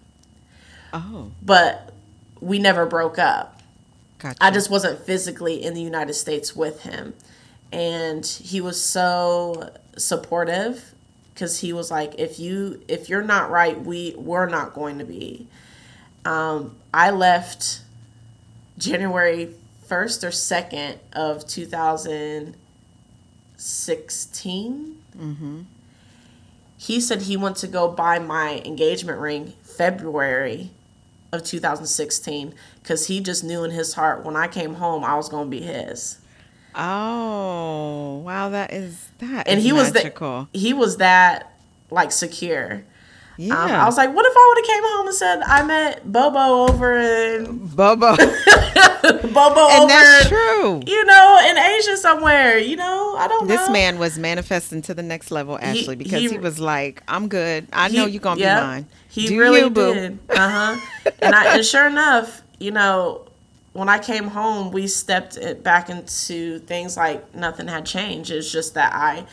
Oh. But we never broke up. Gotcha. I just wasn't physically in the United States with him. And he was so supportive because he was like, if you if you're not right, we we're not going to be. Um, I left January first or second of two thousand sixteen. Mm-hmm. He said he went to go buy my engagement ring February of two thousand sixteen because he just knew in his heart when I came home I was going to be his. Oh, wow, that is that and is he was magical. The, he was that, like, secure. Yeah. Um, I was like, what if I would have came home and said, I met Bobo over in... Bobo. Bobo and over that's in, true. You know, in Asia somewhere, you know? I don't this know. This man was manifesting to the next level, Ashley, he, because he, he was like, I'm good. I he, know you're going to yep, be mine. He Do really you, did. Uh-huh. and, I, and sure enough, you know... When I came home, we stepped it back into things like nothing had changed. It's just that I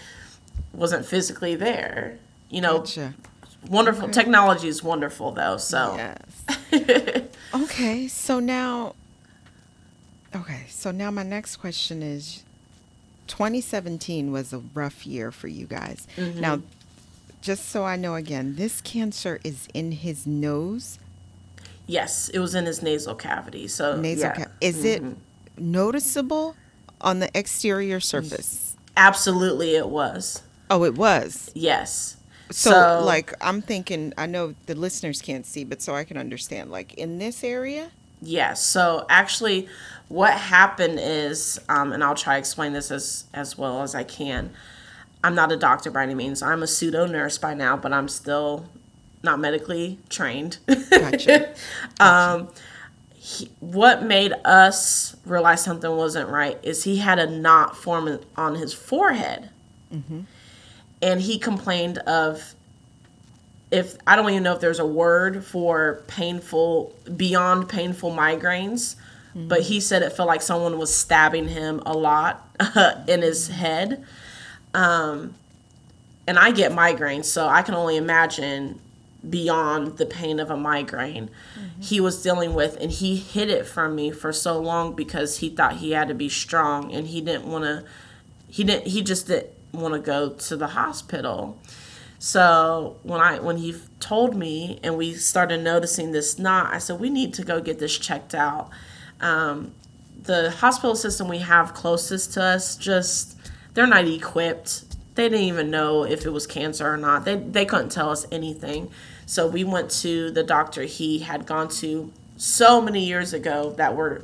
wasn't physically there. You know, gotcha. Wonderful. Okay. Technology is wonderful, though. So, yes. okay. So now, okay. So now my next question is twenty seventeen was a rough year for you guys. Mm-hmm. Now, just so I know again, this cancer is in his nose. Yes, it was in his nasal cavity. So nasal yeah. ca- is it mm-hmm. noticeable on the exterior surface? Absolutely, it was. Oh, it was. Yes. So, so, like, I'm thinking. I know the listeners can't see, but so I can understand. Like in this area. Yes. Yeah, so actually, what happened is, um, and I'll try to explain this as as well as I can. I'm not a doctor by any means. I'm a pseudo nurse by now, but I'm still. Not medically trained. Gotcha. Gotcha. Um, he, what made us realize something wasn't right is he had a knot form on his forehead. Mm-hmm. And he complained of, if I don't even know if there's a word for painful, beyond painful migraines, mm-hmm. but he said it felt like someone was stabbing him a lot in his head. Um, and I get migraines, so I can only imagine... beyond the pain of a migraine mm-hmm. he was dealing with, and he hid it from me for so long because he thought he had to be strong and he didn't want to he didn't he just didn't want to go to the hospital. So when I when he told me and we started noticing this knot, I said we need to go get this checked out. Um, the hospital system we have closest to us, just they're not equipped. They didn't even know if it was cancer or not. They they couldn't tell us anything. So we went to the doctor he had gone to so many years ago that were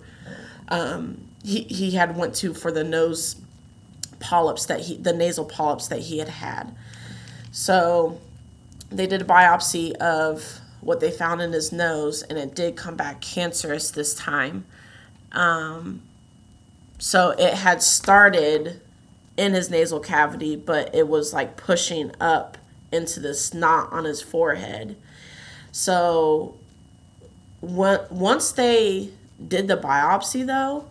um, he he had went to for the nose polyps that he the nasal polyps that he had had. So they did a biopsy of what they found in his nose, and it did come back cancerous this time. Um, so it had started. In his nasal cavity, but it was like pushing up into this knot on his forehead. So once they did the biopsy, though,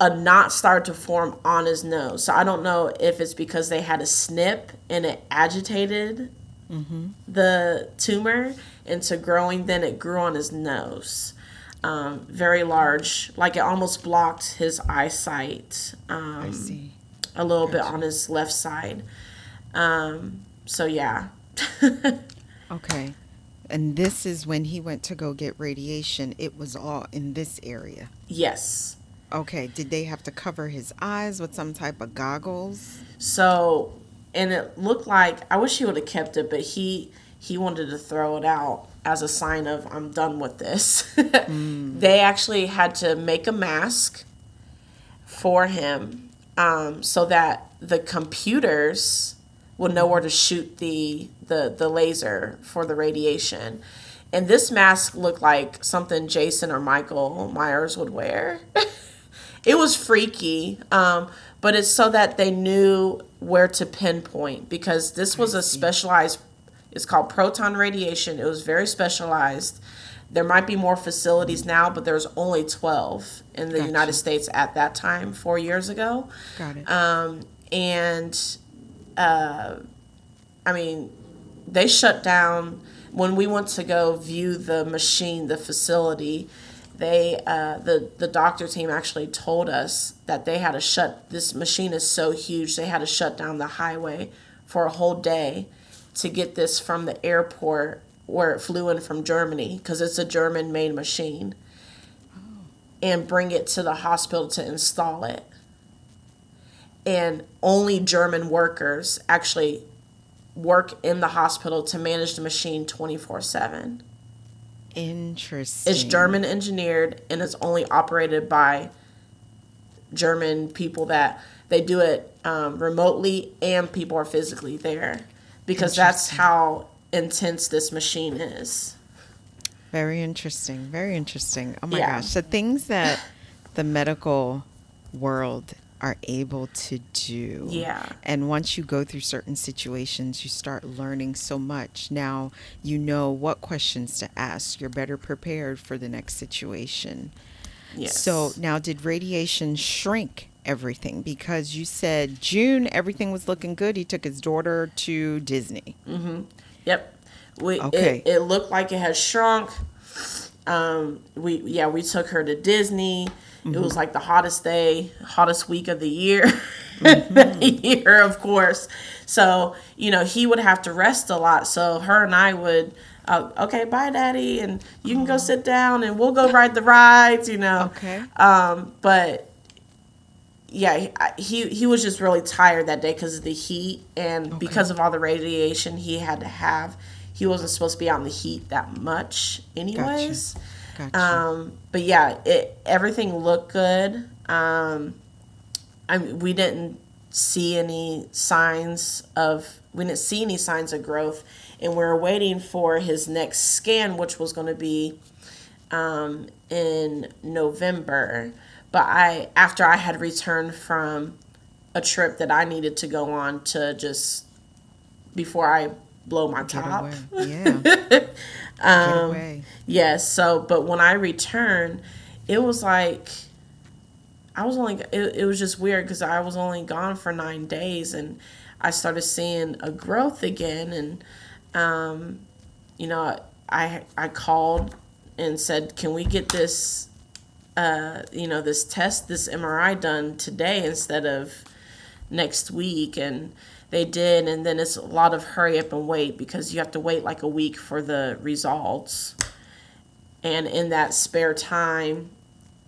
a knot started to form on his nose. So I don't know if it's because they had a snip and it agitated mm-hmm. the tumor into growing. Then it grew on his nose. Um, very large, like it almost blocked his eyesight um, I see. a little gotcha. bit on his left side. Um, so, yeah. Okay. And this is when he went to go get radiation. It was all in this area. Yes. Okay. Did they have to cover his eyes with some type of goggles? So, and it looked like, I wish he would have kept it, but he, he wanted to throw it out as a sign of, I'm done with this. mm. They actually had to make a mask for him um, so that the computers would know where to shoot the, the, the laser for the radiation. And this mask looked like something Jason or Michael Myers would wear. It was freaky, um, but it's so that they knew where to pinpoint, because this was a specialized, it's called proton radiation. It was very specialized. There might be more facilities now, but there's only twelve in the gotcha. United States at that time, four years ago. Got it. Um, and, uh, I mean, they shut down. When we went to go view the machine, the facility, they uh, the, the doctor team actually told us that they had to shut, this machine is so huge, they had to shut down the highway for a whole day to get this from the airport where it flew in from Germany, because it's a German-made machine, oh. and bring it to the hospital to install it. And only German workers actually work in the hospital to manage the machine twenty-four seven. Interesting. It's German-engineered, and it's only operated by German people that they do it um, remotely, and people are physically there. Because that's how intense this machine is. Very interesting. Very interesting. Oh, my yeah. gosh. The things that the medical world are able to do. Yeah. And once you go through certain situations, you start learning so much. Now you know what questions to ask. You're better prepared for the next situation. Yes. So now, did radiation shrink everything? Because you said June, everything was looking good. He took his daughter to Disney. Mm-hmm. Yep. We, okay. It, it looked like it had shrunk. Um, we yeah, we took her to Disney. Mm-hmm. It was like the hottest day, hottest week of the year. Mm-hmm. The year, of course. So, you know, he would have to rest a lot. So her and I would, uh, okay, bye, Daddy. And you can oh. go sit down and we'll go ride the rides, you know. Okay. Um, but... Yeah, he he was just really tired that day because of the heat, and okay. because of all the radiation he had to have. He wasn't supposed to be out in the heat that much anyways. Gotcha. Gotcha. Um, but yeah, it, everything looked good. Um, I mean, we didn't see any signs of we didn't see any signs of growth, and we were waiting for his next scan, which was going to be um, in November. But I, after I had returned from a trip that I needed to go on to just, before I blow my Get top. Away. Yeah. um, Get away. Yes. Yeah, so, but when I returned, it was like, I was only, it, it was just weird because I was only gone for nine days and I started seeing a growth again. And, um, you know, I, I called and said, can we get this, Uh, you know, this test, this M R I done today instead of next week? And they did. And then it's a lot of hurry up and wait, because you have to wait like a week for the results. And in that spare time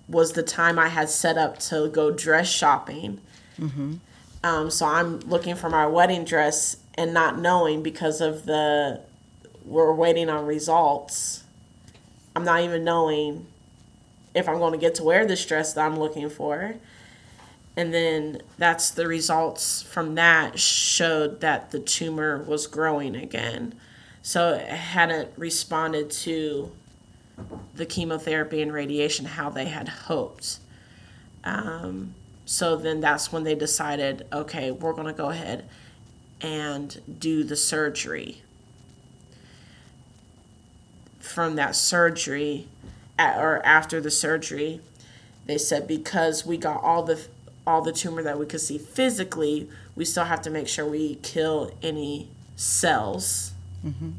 was the time I had set up to go dress shopping. Mm-hmm. Um, so I'm looking for my wedding dress and not knowing, because of the, we're waiting on results. I'm not even knowing if I'm going to get to wear this dress that I'm looking for. And then that's the results from that showed that the tumor was growing again. So it hadn't responded to the chemotherapy and radiation how they had hoped. Um, so then that's when they decided, okay, we're going to go ahead and do the surgery. From that surgery... At, or after the surgery, They said because we got all the all the tumor that we could see physically, we still have to make sure we kill any cells. Mm-hmm.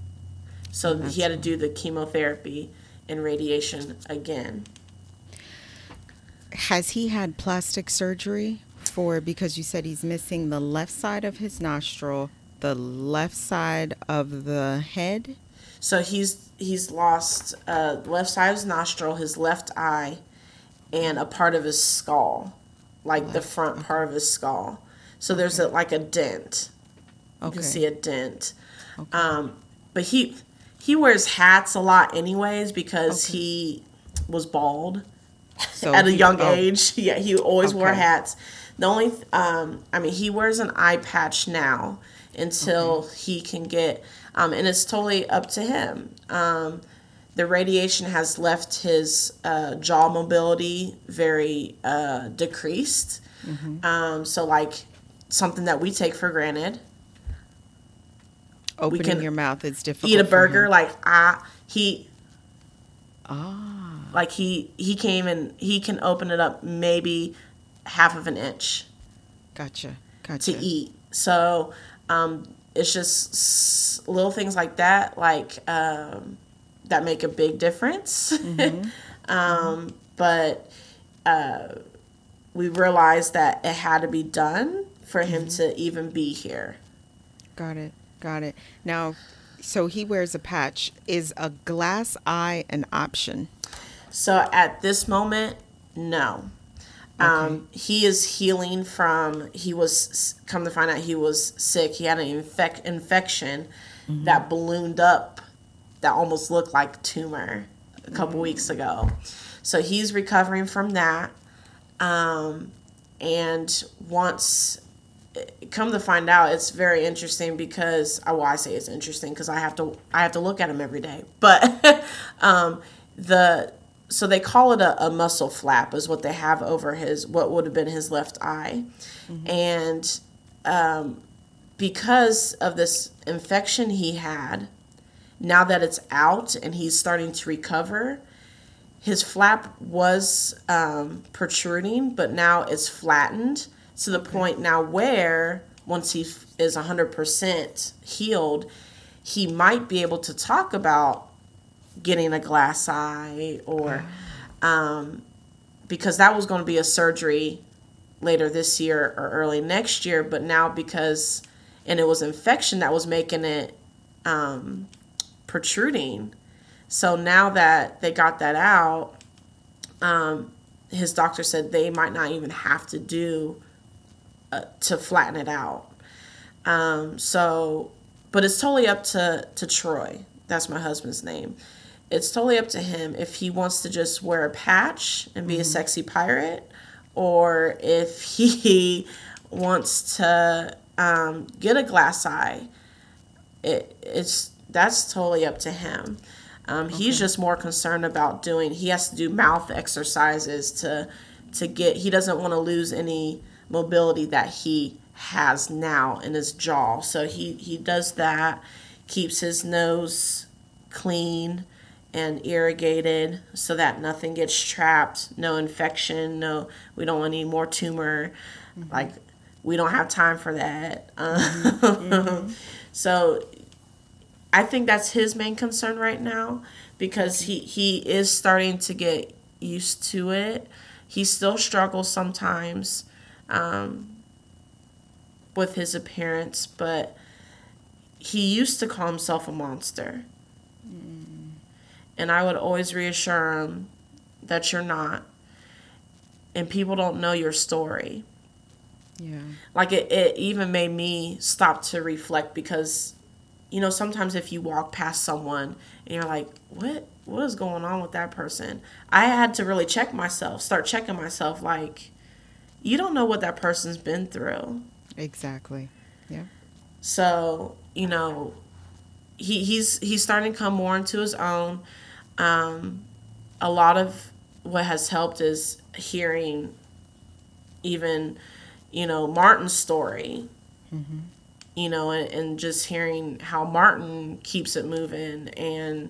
So That's he had to do the chemotherapy and radiation again. Has he had plastic surgery for, because you said he's missing the left side of his nostril, the left side of the head? So he's he's lost uh, left side of his nostril, his left eye, and a part of his skull, like left. the front part of his skull. So okay. there's a, like a dent. You okay. can see a dent. Okay. Um, but he he wears hats a lot anyways because okay. he was bald so at a he, young oh. age. Yeah, he always okay. wore hats. The only, um, I mean, he wears an eye patch now until okay. he can get, um, and it's totally up to him. Um, the radiation has left his uh, jaw mobility very uh, decreased. Mm-hmm. Um, so like something that we take for granted. Opening we can your mouth is difficult. Eat a burger like ah he ah like he he came and he can open it up maybe half of an inch. Gotcha. Gotcha. To eat. So um, it's just s- little things like that, like um, that make a big difference. Mm-hmm. um, but uh, we realized that it had to be done for mm-hmm. him to even be here. Got it. Got it. Now, so he wears a patch. Is a glass eye an option? So at this moment, no. Okay. Um, he is healing from, he was, come to find out he was sick. He had an infec- infection mm-hmm. that ballooned up, that almost looked like tumor a couple mm-hmm. weeks ago. So he's recovering from that. Um, and once... Come to find out, it's very interesting because well, I say it's interesting because I have to I have to look at him every day. But um, the so they call it a, a muscle flap is what they have over his what would have been his left eye, mm-hmm. and um, because of this infection he had, now that it's out and he's starting to recover, his flap was um, protruding, but now it's flattened. To the okay. point now where once he f- is one hundred percent healed, he might be able to talk about getting a glass eye or uh. um, because that was going to be a surgery later this year or early next year. But now because and it was infection that was making it um, protruding. So now that they got that out, um, his doctor said they might not even have to do Uh, to flatten it out. Um, so, but it's totally up to, to Troy. That's my husband's name. It's totally up to him if he wants to just wear a patch and be mm-hmm. a sexy pirate, or if he wants to um, get a glass eye. It, it's that's totally up to him. Um, okay. He's just more concerned about doing, he has to do mouth exercises to to get, he doesn't want to lose any mobility that he has now in his jaw. So he, he does that, keeps his nose clean and irrigated so that nothing gets trapped, no infection, no, we don't want any more tumor. Mm-hmm. Like, we don't have time for that. Mm-hmm. Mm-hmm. So I think that's his main concern right now because he, he is starting to get used to it. He still struggles sometimes. Um, with his appearance, but he used to call himself a monster. Mm. And I would always reassure him that you're not. And people don't know your story. Yeah. Like it, it even made me stop to reflect because, you know, sometimes if you walk past someone and you're like, what, what is going on with that person? I had to really check myself, start checking myself like, you don't know what that person's been through. Exactly. Yeah. So, you know, he he's he's starting to come more into his own. Um, a lot of what has helped is hearing even, you know, Martin's story, mm-hmm. you know, and, and just hearing how Martin keeps it moving. And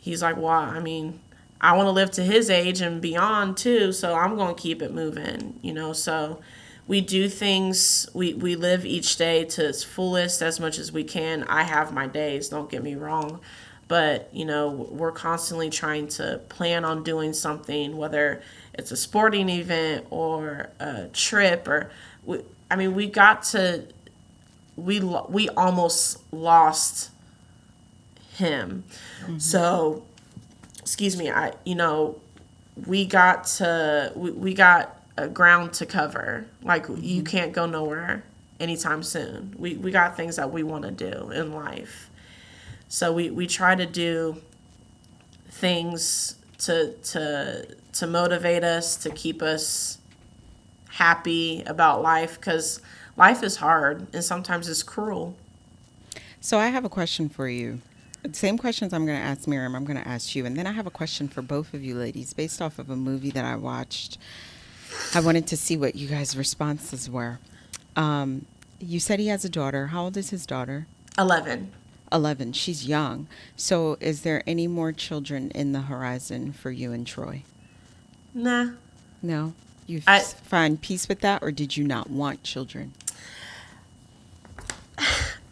he's like, well, I mean, I want to live to his age and beyond too, so I'm going to keep it moving, you know. So we do things, we, we live each day to its fullest as much as we can. I have my days, don't get me wrong, but, you know, we're constantly trying to plan on doing something, whether it's a sporting event or a trip or, we, I mean, we got to, we, we almost lost him. Mm-hmm. So, excuse me, I, you know, we got to, we, we got a ground to cover. Like, mm-hmm. you can't go nowhere anytime soon. We, we got things that we want to do in life. So we, we try to do things to to to motivate us, to keep us happy about life, because life is hard and sometimes it's cruel. So I have a question for you. Same questions I'm going to ask Miriam, I'm going to ask you. And then I have a question for both of you ladies based off of a movie that I watched. I wanted to see what you guys' responses were. Um, you said he has a daughter. How old is his daughter? eleven. eleven. She's young. So is there any more children in the horizon for you and Troy? Nah. No? You I, find peace with that, or did you not want children?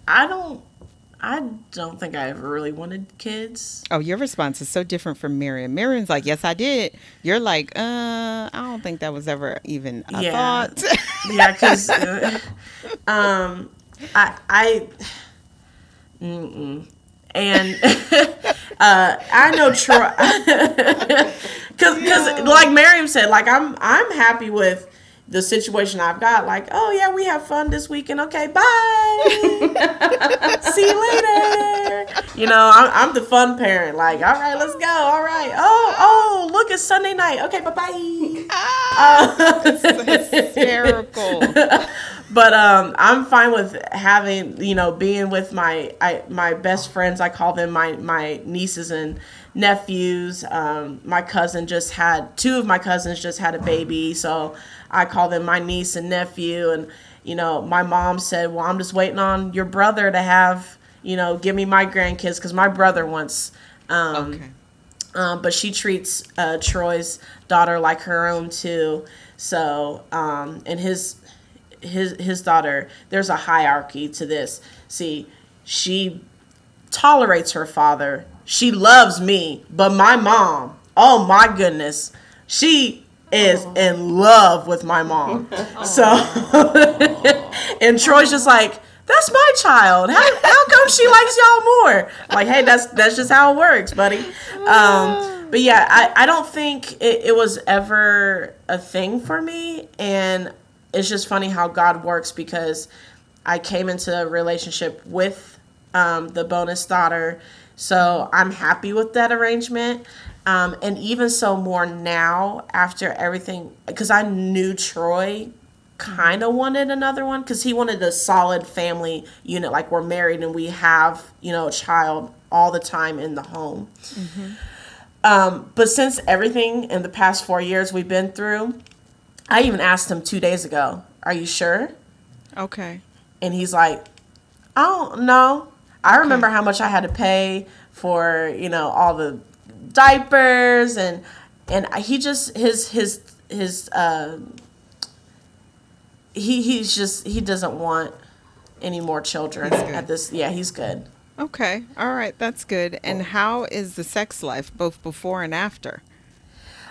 I don't I don't think I ever really wanted kids. Oh, your response is so different from Miriam. Miriam's like, yes, I did. You're like, uh, I don't think that was ever even a yeah. thought. Yeah, because uh, um, I... I Mm-mm. And uh, I know Troy, because yeah. like Miriam said, like I'm I'm happy with the situation I've got. Like, oh yeah, we have fun this weekend. Okay, bye. See you later. You know, I'm, I'm the fun parent. Like, all right, let's go. All right. Oh, oh, look, it's Sunday night. Okay, bye bye. Ah, uh, that's hysterical. But um, I'm fine with having, you know, being with my I, my best friends. I call them my, my nieces and nephews. Um, my cousin just had, two of my cousins just had a baby. So I call them my niece and nephew. And, you know, my mom said, well, I'm just waiting on your brother to have, you know, give me my grandkids, because my brother wants. Um, okay. Um, but she treats uh, Troy's daughter like her own, too. So, um, and his... his his daughter, there's a hierarchy to this. See, she tolerates her father, she loves me, but my mom, oh my goodness, she is Aww. In love with my mom. So and Troy's just like, that's my child. How, how come she likes y'all more? Like, hey, that's that's just how it works, buddy. Um, but yeah, I, I don't think it, it was ever a thing for me. And it's just funny how God works, because I came into a relationship with um, the bonus daughter. So I'm happy with that arrangement. Um, and even so more now after everything, because I knew Troy kind of wanted another one, because he wanted a solid family unit. Like, we're married and we have, you know, a child all the time in the home. Mm-hmm. Um, but since everything in the past four years we've been through, I even asked him two days ago, are you sure? Okay. And he's like, I don't know. I remember okay. how much I had to pay for, you know, all the diapers. And and he just, his, his, his, uh, he he's just, he doesn't want any more children at this. Yeah, he's good. Okay. All right. That's good. And how is the sex life, both before and after?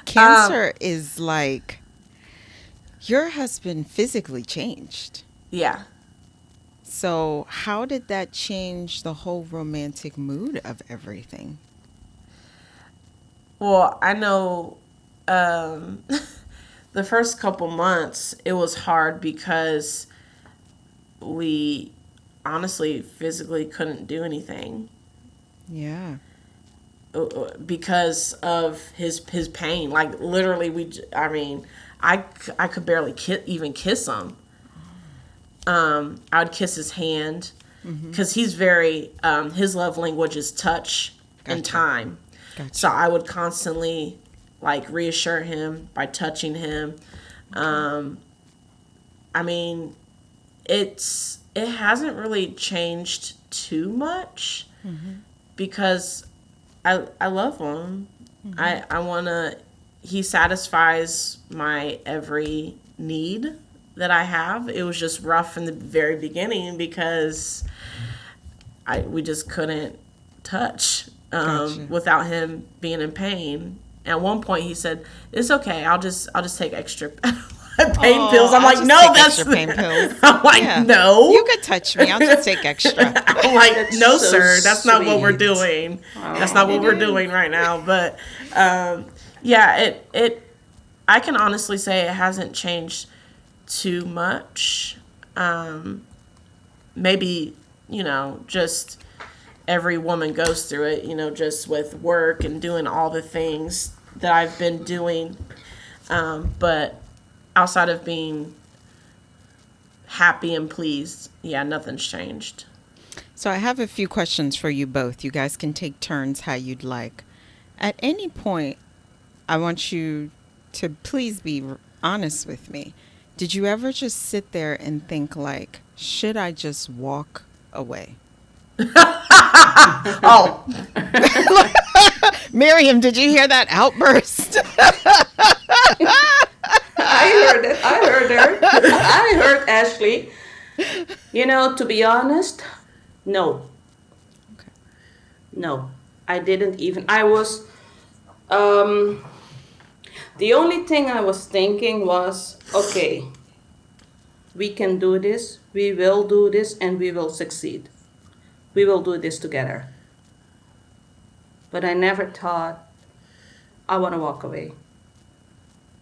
Cancer um, is like... Your husband physically changed. Yeah. So how did that change the whole romantic mood of everything? Well, I know um, the first couple months it was hard, because we honestly physically couldn't do anything. Yeah. Because of his his pain. Like, literally, we, I mean... I, I could barely ki- even kiss him. Um, I would kiss his hand, because mm-hmm. he's very, um, his love language is touch gotcha. And time. Gotcha. So I would constantly, like, reassure him by touching him. Okay. Um, I mean, it's it hasn't really changed too much, mm-hmm. because I I love him. Mm-hmm. I, I want to, he satisfies my every need that I have. It was just rough from the very beginning because I we just couldn't touch um, gotcha. without him being in pain. At one point he said, "It's okay. I'll just I'll just take extra pain oh, pills." I'm I'll like, "No, that's extra pain pills." I'm like, yeah. "No. You could touch me. I'll just take extra." I'm like, "No, so sir. That's sweet. Not what we're doing. Oh, that's not what we're is. doing right now." But um, yeah, it it I can honestly say it hasn't changed too much. Um, maybe, you know, just every woman goes through it, you know, just with work and doing all the things that I've been doing. Um, but outside of being happy and pleased, yeah, nothing's changed. So I have a few questions for you both. You guys can take turns how you'd like. At any point, I want you to please be honest with me. Did you ever just sit there and think like, should I just walk away? Oh, Miriam, did you hear that outburst? I heard it. I heard her. I heard Ashley. You know, to be honest, no. Okay. No, I didn't even. I was... Um, the only thing I was thinking was, okay, we can do this, we will do this, and we will succeed. We will do this together. But I never thought, I want to walk away.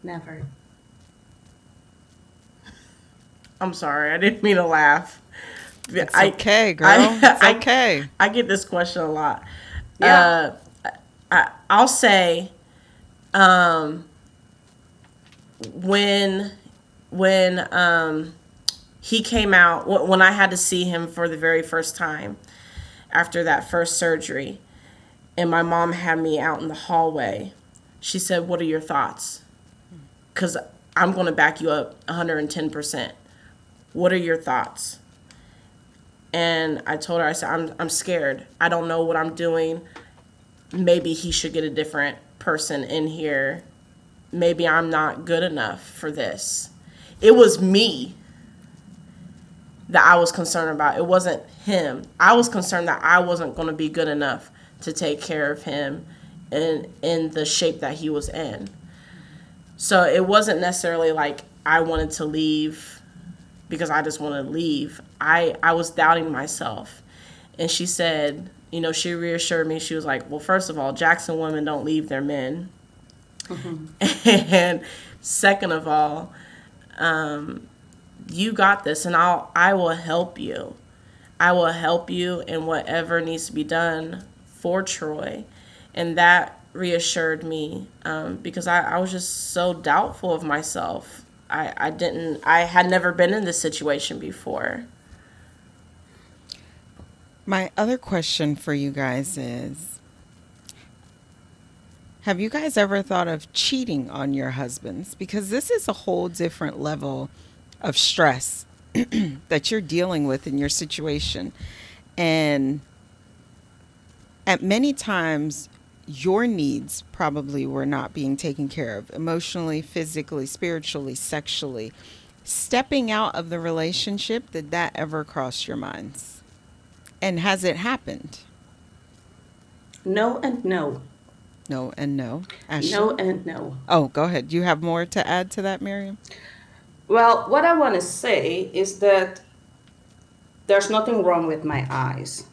Never. I'm sorry, I didn't mean to laugh. It's I, okay, girl. I, it's I, okay. I, I get this question a lot. Yeah. Uh, I, I'll say... Um, When, when um, he came out, when I had to see him for the very first time after that first surgery, and my mom had me out in the hallway, she said, "What are your thoughts? Because I'm going to back you up one hundred ten percent. What are your thoughts?" And I told her, I said, I'm, I'm scared. I don't know what I'm doing. Maybe he should get a different person in here. Maybe I'm not good enough for this. It was me that I was concerned about. It wasn't him. I was concerned that I wasn't going to be good enough to take care of him in, in the shape that he was in. So it wasn't necessarily like I wanted to leave because I just wanted to leave. I, I was doubting myself. And she said, you know, she reassured me. She was like, well, first of all, Jackson women don't leave their men. Mm-hmm. And second of all, um, you got this, and I'll I will help you. I will help you in whatever needs to be done for Troy, and that reassured me um, because I, I was just so doubtful of myself. I, I didn't I had never been in this situation before. My other question for you guys is, have you guys ever thought of cheating on your husbands? Because this is a whole different level of stress that you're dealing with in your situation. And at many times, your needs probably were not being taken care of emotionally, physically, spiritually, sexually. Stepping out of the relationship, did that ever cross your minds? And has it happened? No and no. No and no. Ashley. No and no. Oh, go ahead. You have more to add to that, Miriam? Well, what I want to say is that there's nothing wrong with my eyes.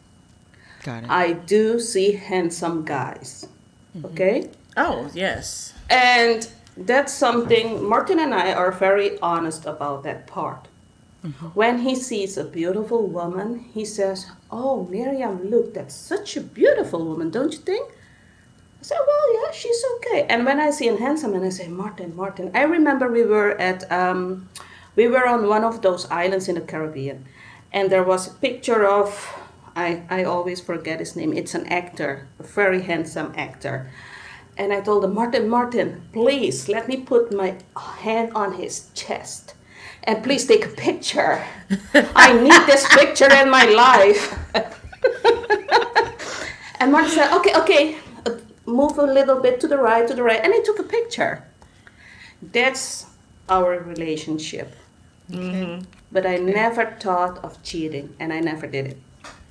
Got it. I do see handsome guys. Mm-hmm. Okay? Oh, yes. And that's something, Martin and I are very honest about that part. Mm-hmm. When he sees a beautiful woman, he says, oh, Miriam, look, that's such a beautiful woman, don't you think? I said, well, yeah, she's okay. And when I see him handsome, and I say, Martin, Martin, I remember we were at, um, we were on one of those islands in the Caribbean, and there was a picture of, I, I always forget his name. It's an actor, a very handsome actor. And I told him, Martin, Martin, please let me put my hand on his chest, and please take a picture. I need this picture in my life. And Martin said, okay, okay. move a little bit to the right, to the right, and I took a picture. That's our relationship. Mm-hmm. But I never thought of cheating, and I never did it.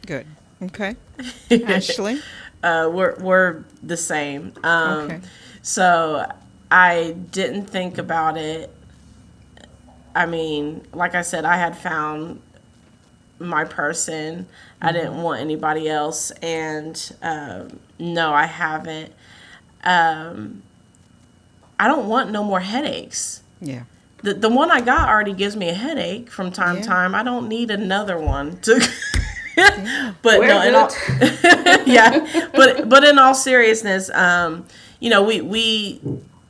Good. Okay. Ashley? Uh, we're, we're the same. Um, okay. So I didn't think about it. I mean, like I said, I had found my person. Mm-hmm. I didn't want anybody else. And um, no, I haven't. Um, I don't want no more headaches. Yeah. The the one I got already gives me a headache from time yeah. to time. I don't need another one to yeah. but We're no in all, yeah. But but in all seriousness, um, you know, we we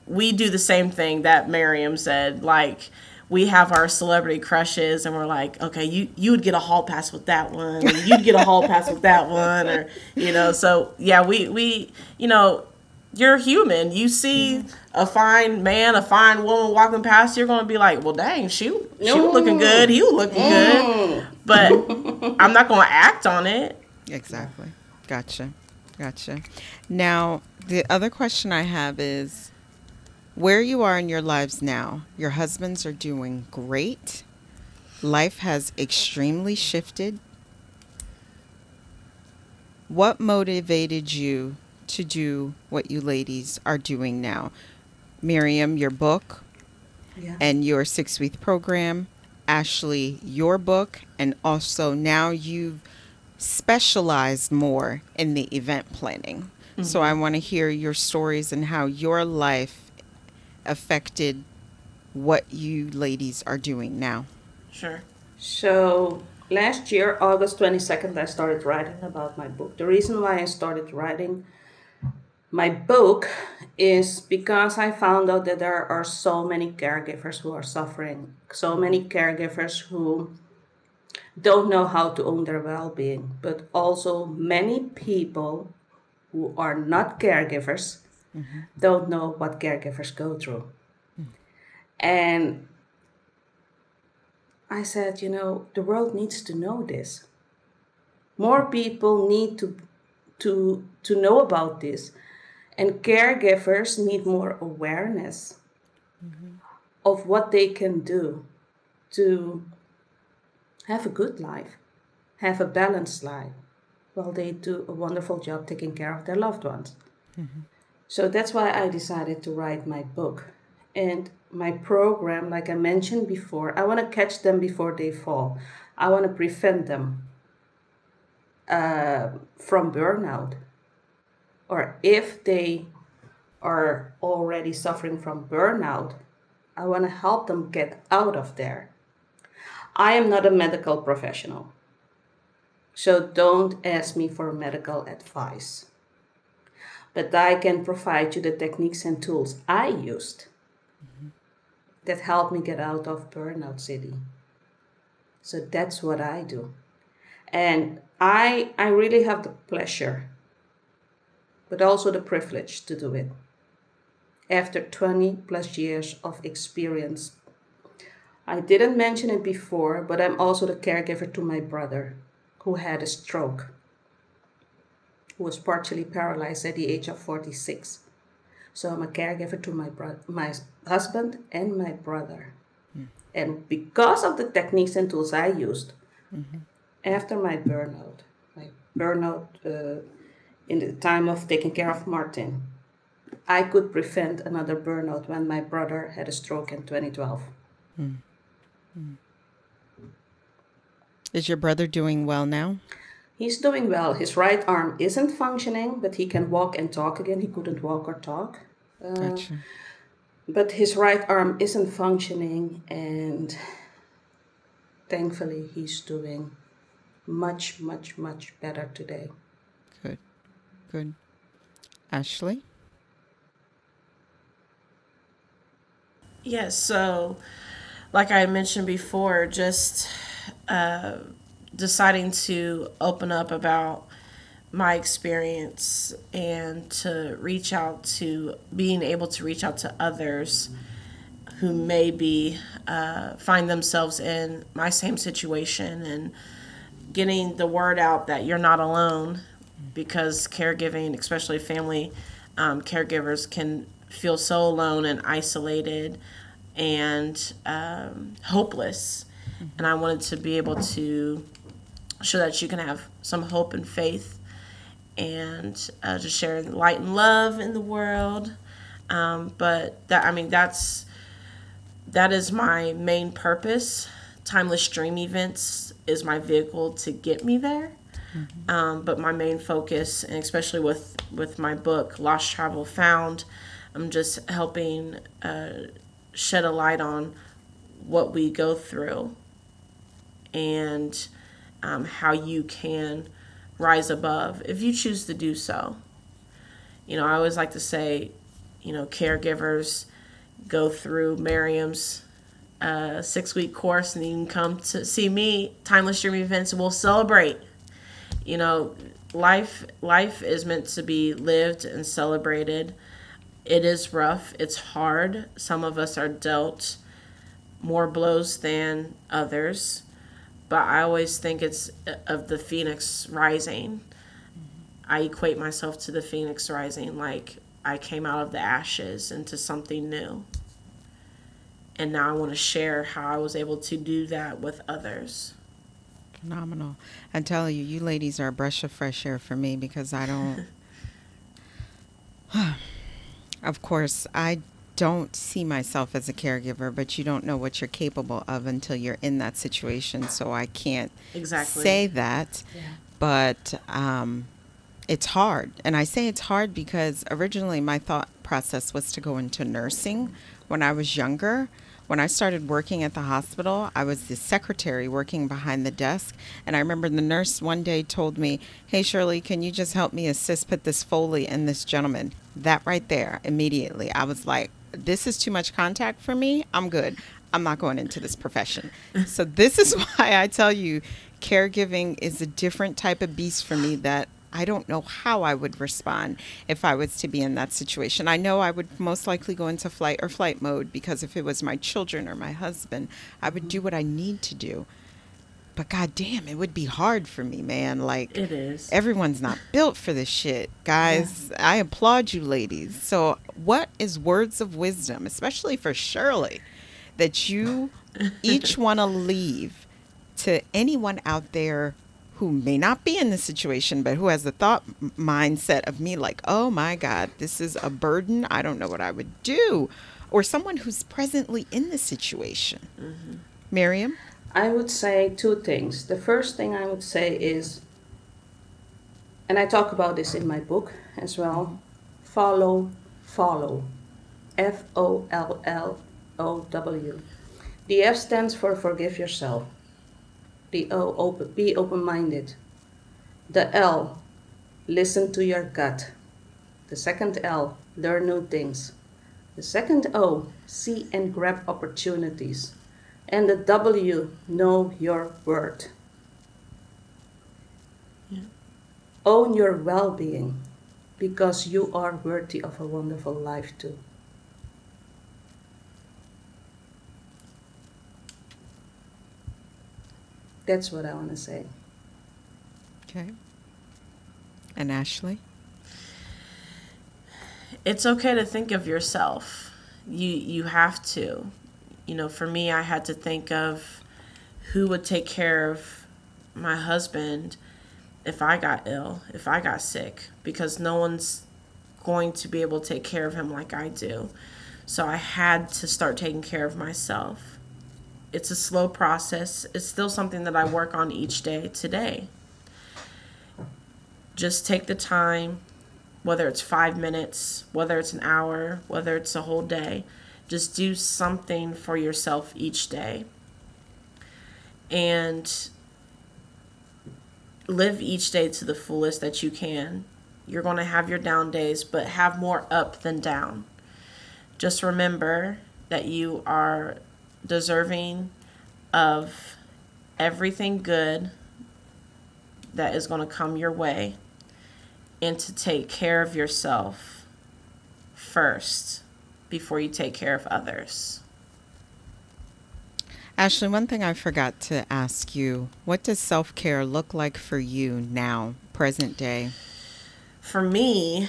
we do the same thing that Miriam said. Like, we have our celebrity crushes and we're like, okay, you you would get a hall pass with that one, and you'd get a hall pass with that one, or you know, so yeah, we, we you know, you're human. You see yeah. a fine man, a fine woman walking past, you're going to be like, well, dang, she, she was looking good. He was looking mm. good. But I'm not going to act on it. Exactly. Gotcha. Gotcha. Now, the other question I have is where you are in your lives now. Your husbands are doing great. Life has extremely shifted. What motivated you to do what you ladies are doing now? Miriam, your book yeah. and your six-week program. Ashley, your book. And also now you've specialized more in the event planning. Mm-hmm. So I want to hear your stories and how your life affected what you ladies are doing now. Sure. So last year, August twenty-second, I started writing about my book. The reason why I started writing my book is because I found out that there are so many caregivers who are suffering, so many caregivers who don't know how to own their well-being, but also many people who are not caregivers mm-hmm. don't know what caregivers go through. Mm. And I said, you know, the world needs to know this. More people need to to to know about this. And caregivers need more awareness mm-hmm. of what they can do to have a good life, have a balanced life, while they do a wonderful job taking care of their loved ones. Mm-hmm. So that's why I decided to write my book. And my program, like I mentioned before, I want to catch them before they fall. I want to prevent them uh, from burnout. Or if they are already suffering from burnout, I want to help them get out of there. I am not a medical professional, so don't ask me for medical advice. But I can provide you the techniques and tools I used mm-hmm. that helped me get out of burnout city. So that's what I do. And I, I really have the pleasure, but also the privilege to do it. After twenty plus years of experience. I didn't mention it before, but I'm also the caregiver to my brother, who had a stroke, who was partially paralyzed at the age of forty-six. So I'm a caregiver to my bro- my husband and my brother. Mm. And because of the techniques and tools I used, mm-hmm. after my burnout, my burnout, uh, in the time of taking care of Martin, I could prevent another burnout when my brother had a stroke in twenty twelve. Mm. Mm. Is your brother doing well now? He's doing well. His right arm isn't functioning, but he can walk and talk again. He couldn't walk or talk. Uh, gotcha. But his right arm isn't functioning, and thankfully he's doing much, much, much better today. Good. Good. Ashley? Yes, yeah, so like I mentioned before, just uh, deciding to open up about my experience and to reach out to, being able to reach out to others who maybe uh, find themselves in my same situation, and getting the word out that you're not alone. Because caregiving, especially family um, caregivers can feel so alone and isolated and um, hopeless. And I wanted to be able to show that you can have some hope and faith, and uh, just sharing light and love in the world. Um, but that, I mean, that's, that is my main purpose. Timeless Dream Events is my vehicle to get me there. Mm-hmm. Um, but my main focus, and especially with, with my book, Lost Travel Found, I'm just helping uh, shed a light on what we go through and um, how you can rise above if you choose to do so. You know, I always like to say, you know, caregivers go through Miriam's uh, six-week course, and you can come to see me, Timeless Dream Events, and we'll celebrate. You know, life life is meant to be lived and celebrated. It is rough. It's hard. Some of us are dealt more blows than others, but I always think it's of the phoenix rising. Mm-hmm. I equate myself to the phoenix rising, like I came out of the ashes into something new, and now I want to share how I was able to do that with others. Phenomenal. I tell you, you ladies are a breath of fresh air for me, because I don't of course I don't see myself as a caregiver, but you don't know what you're capable of until you're in that situation. So I can't exactly say that, yeah. but um, it's hard. And I say it's hard because originally my thought process was to go into nursing when I was younger. When I started working at the hospital, I was the secretary working behind the desk. And I remember the nurse one day told me, "Hey, Shirley, can you just help me assist put this Foley in this gentleman?" That right there, immediately, I was like, this is too much contact for me. I'm good. I'm not going into this profession. So this is why I tell you, caregiving is a different type of beast for me that I don't know how I would respond if I was to be in that situation. I know I would most likely go into flight or flight mode, because if it was my children or my husband, I would do what I need to do. But goddamn, it would be hard for me, man. Like, it is. Everyone's not built for this shit, guys. Yeah. I applaud you, ladies. So, what is words of wisdom, especially for Shirley, that you each want to leave to anyone out there who may not be in this situation, but who has the thought mindset of me, like, "Oh my God, this is a burden. I don't know what I would do," or someone who's presently in the situation? Mm-hmm. Miriam? I would say two things. The first thing I would say is, and I talk about this in my book as well, follow, follow. F O L L O W. The F stands for forgive yourself. The O, open, be open-minded. The L, listen to your gut. The second L, learn new things. The second O, see and grab opportunities. And the W, know your worth. Yeah. Own your well-being, because you are worthy of a wonderful life too. That's what I want to say. Okay. And Ashley? It's okay to think of yourself. You you have to. You know, for me, I had to think of who would take care of my husband if I got ill, if I got sick, because no one's going to be able to take care of him like I do. So I had to start taking care of myself. It's a slow process. It's still something that I work on each day today. Just take the time, whether it's five minutes, whether it's an hour, whether it's a whole day. Just do something for yourself each day and live each day to the fullest that you can. You're going to have your down days, but have more up than down. Just remember that you are deserving of everything good that is going to come your way, and to take care of yourself first before you take care of others. Ashley, one thing I forgot to ask you, what does self-care look like for you now, present day? for me,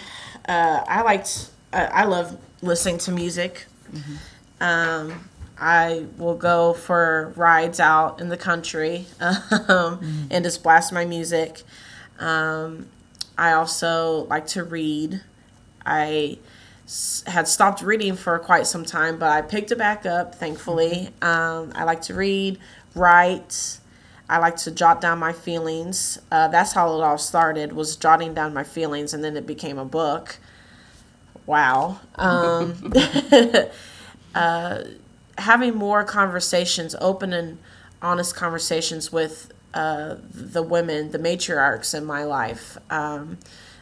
uh, I liked, uh, I love listening to music. Mm-hmm. Um, I will go for rides out in the country um, mm-hmm. and just blast my music. Um, I also like to read. I s- had stopped reading for quite some time, but I picked it back up, thankfully. Um, I like to read, write. I like to jot down my feelings. Uh, that's how it all started, was jotting down my feelings, and then it became a book. Wow. Um, uh, having more conversations, open and honest conversations with uh, the women, the matriarchs in my life. Um,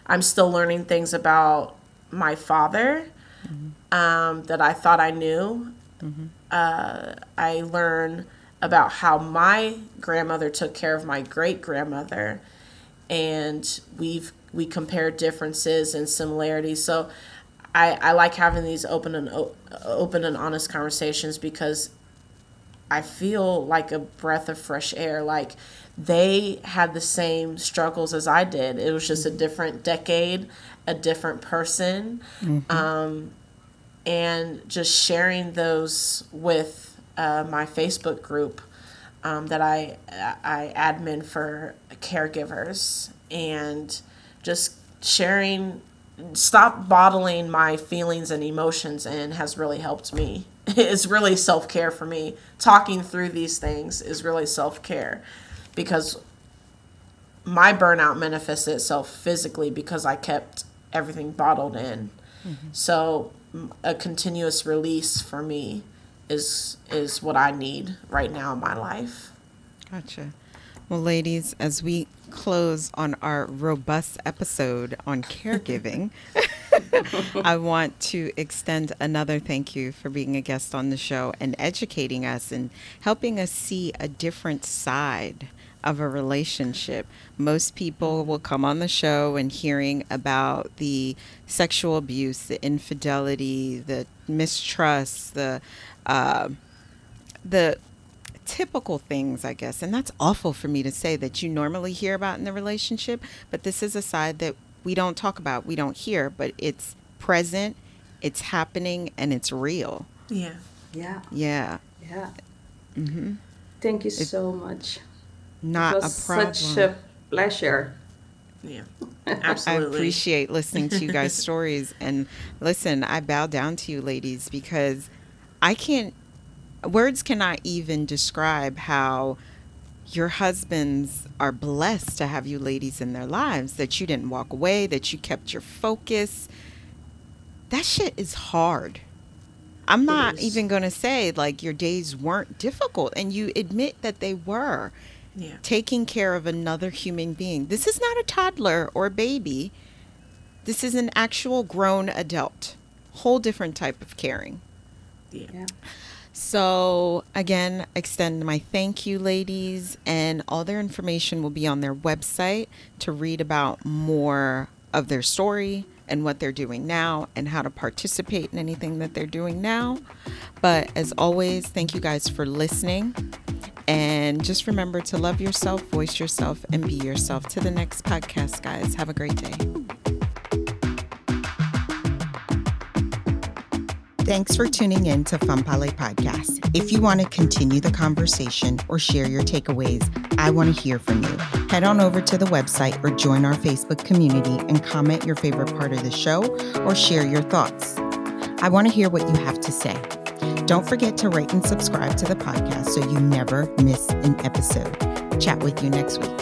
I'm still learning things about my father mm-hmm. um, that I thought I knew. Mm-hmm. Uh, I learn about how my grandmother took care of my great-grandmother, and we've we compare differences and similarities. So I, I like having these open and o- open and honest conversations, because I feel like a breath of fresh air. Like, they had the same struggles as I did. It was just a different decade, a different person. Mm-hmm. Um, and just sharing those with uh, my Facebook group um, that I, I admin for caregivers, and just sharing, stop bottling my feelings and emotions, and has really helped me. It's really self-care for me. Talking through these things is really self-care, because my burnout manifested itself physically because I kept everything bottled in. Mm-hmm. So a continuous release for me is is what I need right now in my life. Gotcha. Well, ladies, as we close on our robust episode on caregiving, I want to extend another thank you for being a guest on the show and educating us and helping us see a different side of a relationship. Most people will come on the show and hearing about the sexual abuse, the infidelity, the mistrust, the uh, the typical things, I guess, and that's awful for me to say, that you normally hear about in the relationship, but this is a side that we don't talk about, we don't hear, but it's present, it's happening, and it's real. Yeah. Yeah. Yeah. Yeah. Mm-hmm. Thank you it's so much. Not it was a problem. Such a pleasure. Yeah, absolutely. I appreciate listening to you guys' stories, and listen, I bow down to you, ladies, because I can't, words cannot even describe how your husbands are blessed to have you ladies in their lives, that you didn't walk away, that you kept your focus. That shit is hard. I'm not even going to say like your days weren't difficult, and you admit that they were. Yeah. Taking care of another human being. This is not a toddler or a baby. This is an actual grown adult. Whole different type of caring. Yeah. Yeah. So, again, extend my thank you, ladies, and all their information will be on their website to read about more of their story and what they're doing now and how to participate in anything that they're doing now. But as always, thank you guys for listening. And just remember to love yourself, voice yourself, and be yourself. To the next podcast, guys. Have a great day. Thanks for tuning in to Femme Parler Podcast. If you want to continue the conversation or share your takeaways, I want to hear from you. Head on over to the website or join our Facebook community and comment your favorite part of the show or share your thoughts. I want to hear what you have to say. Don't forget to rate and subscribe to the podcast so you never miss an episode. Chat with you next week.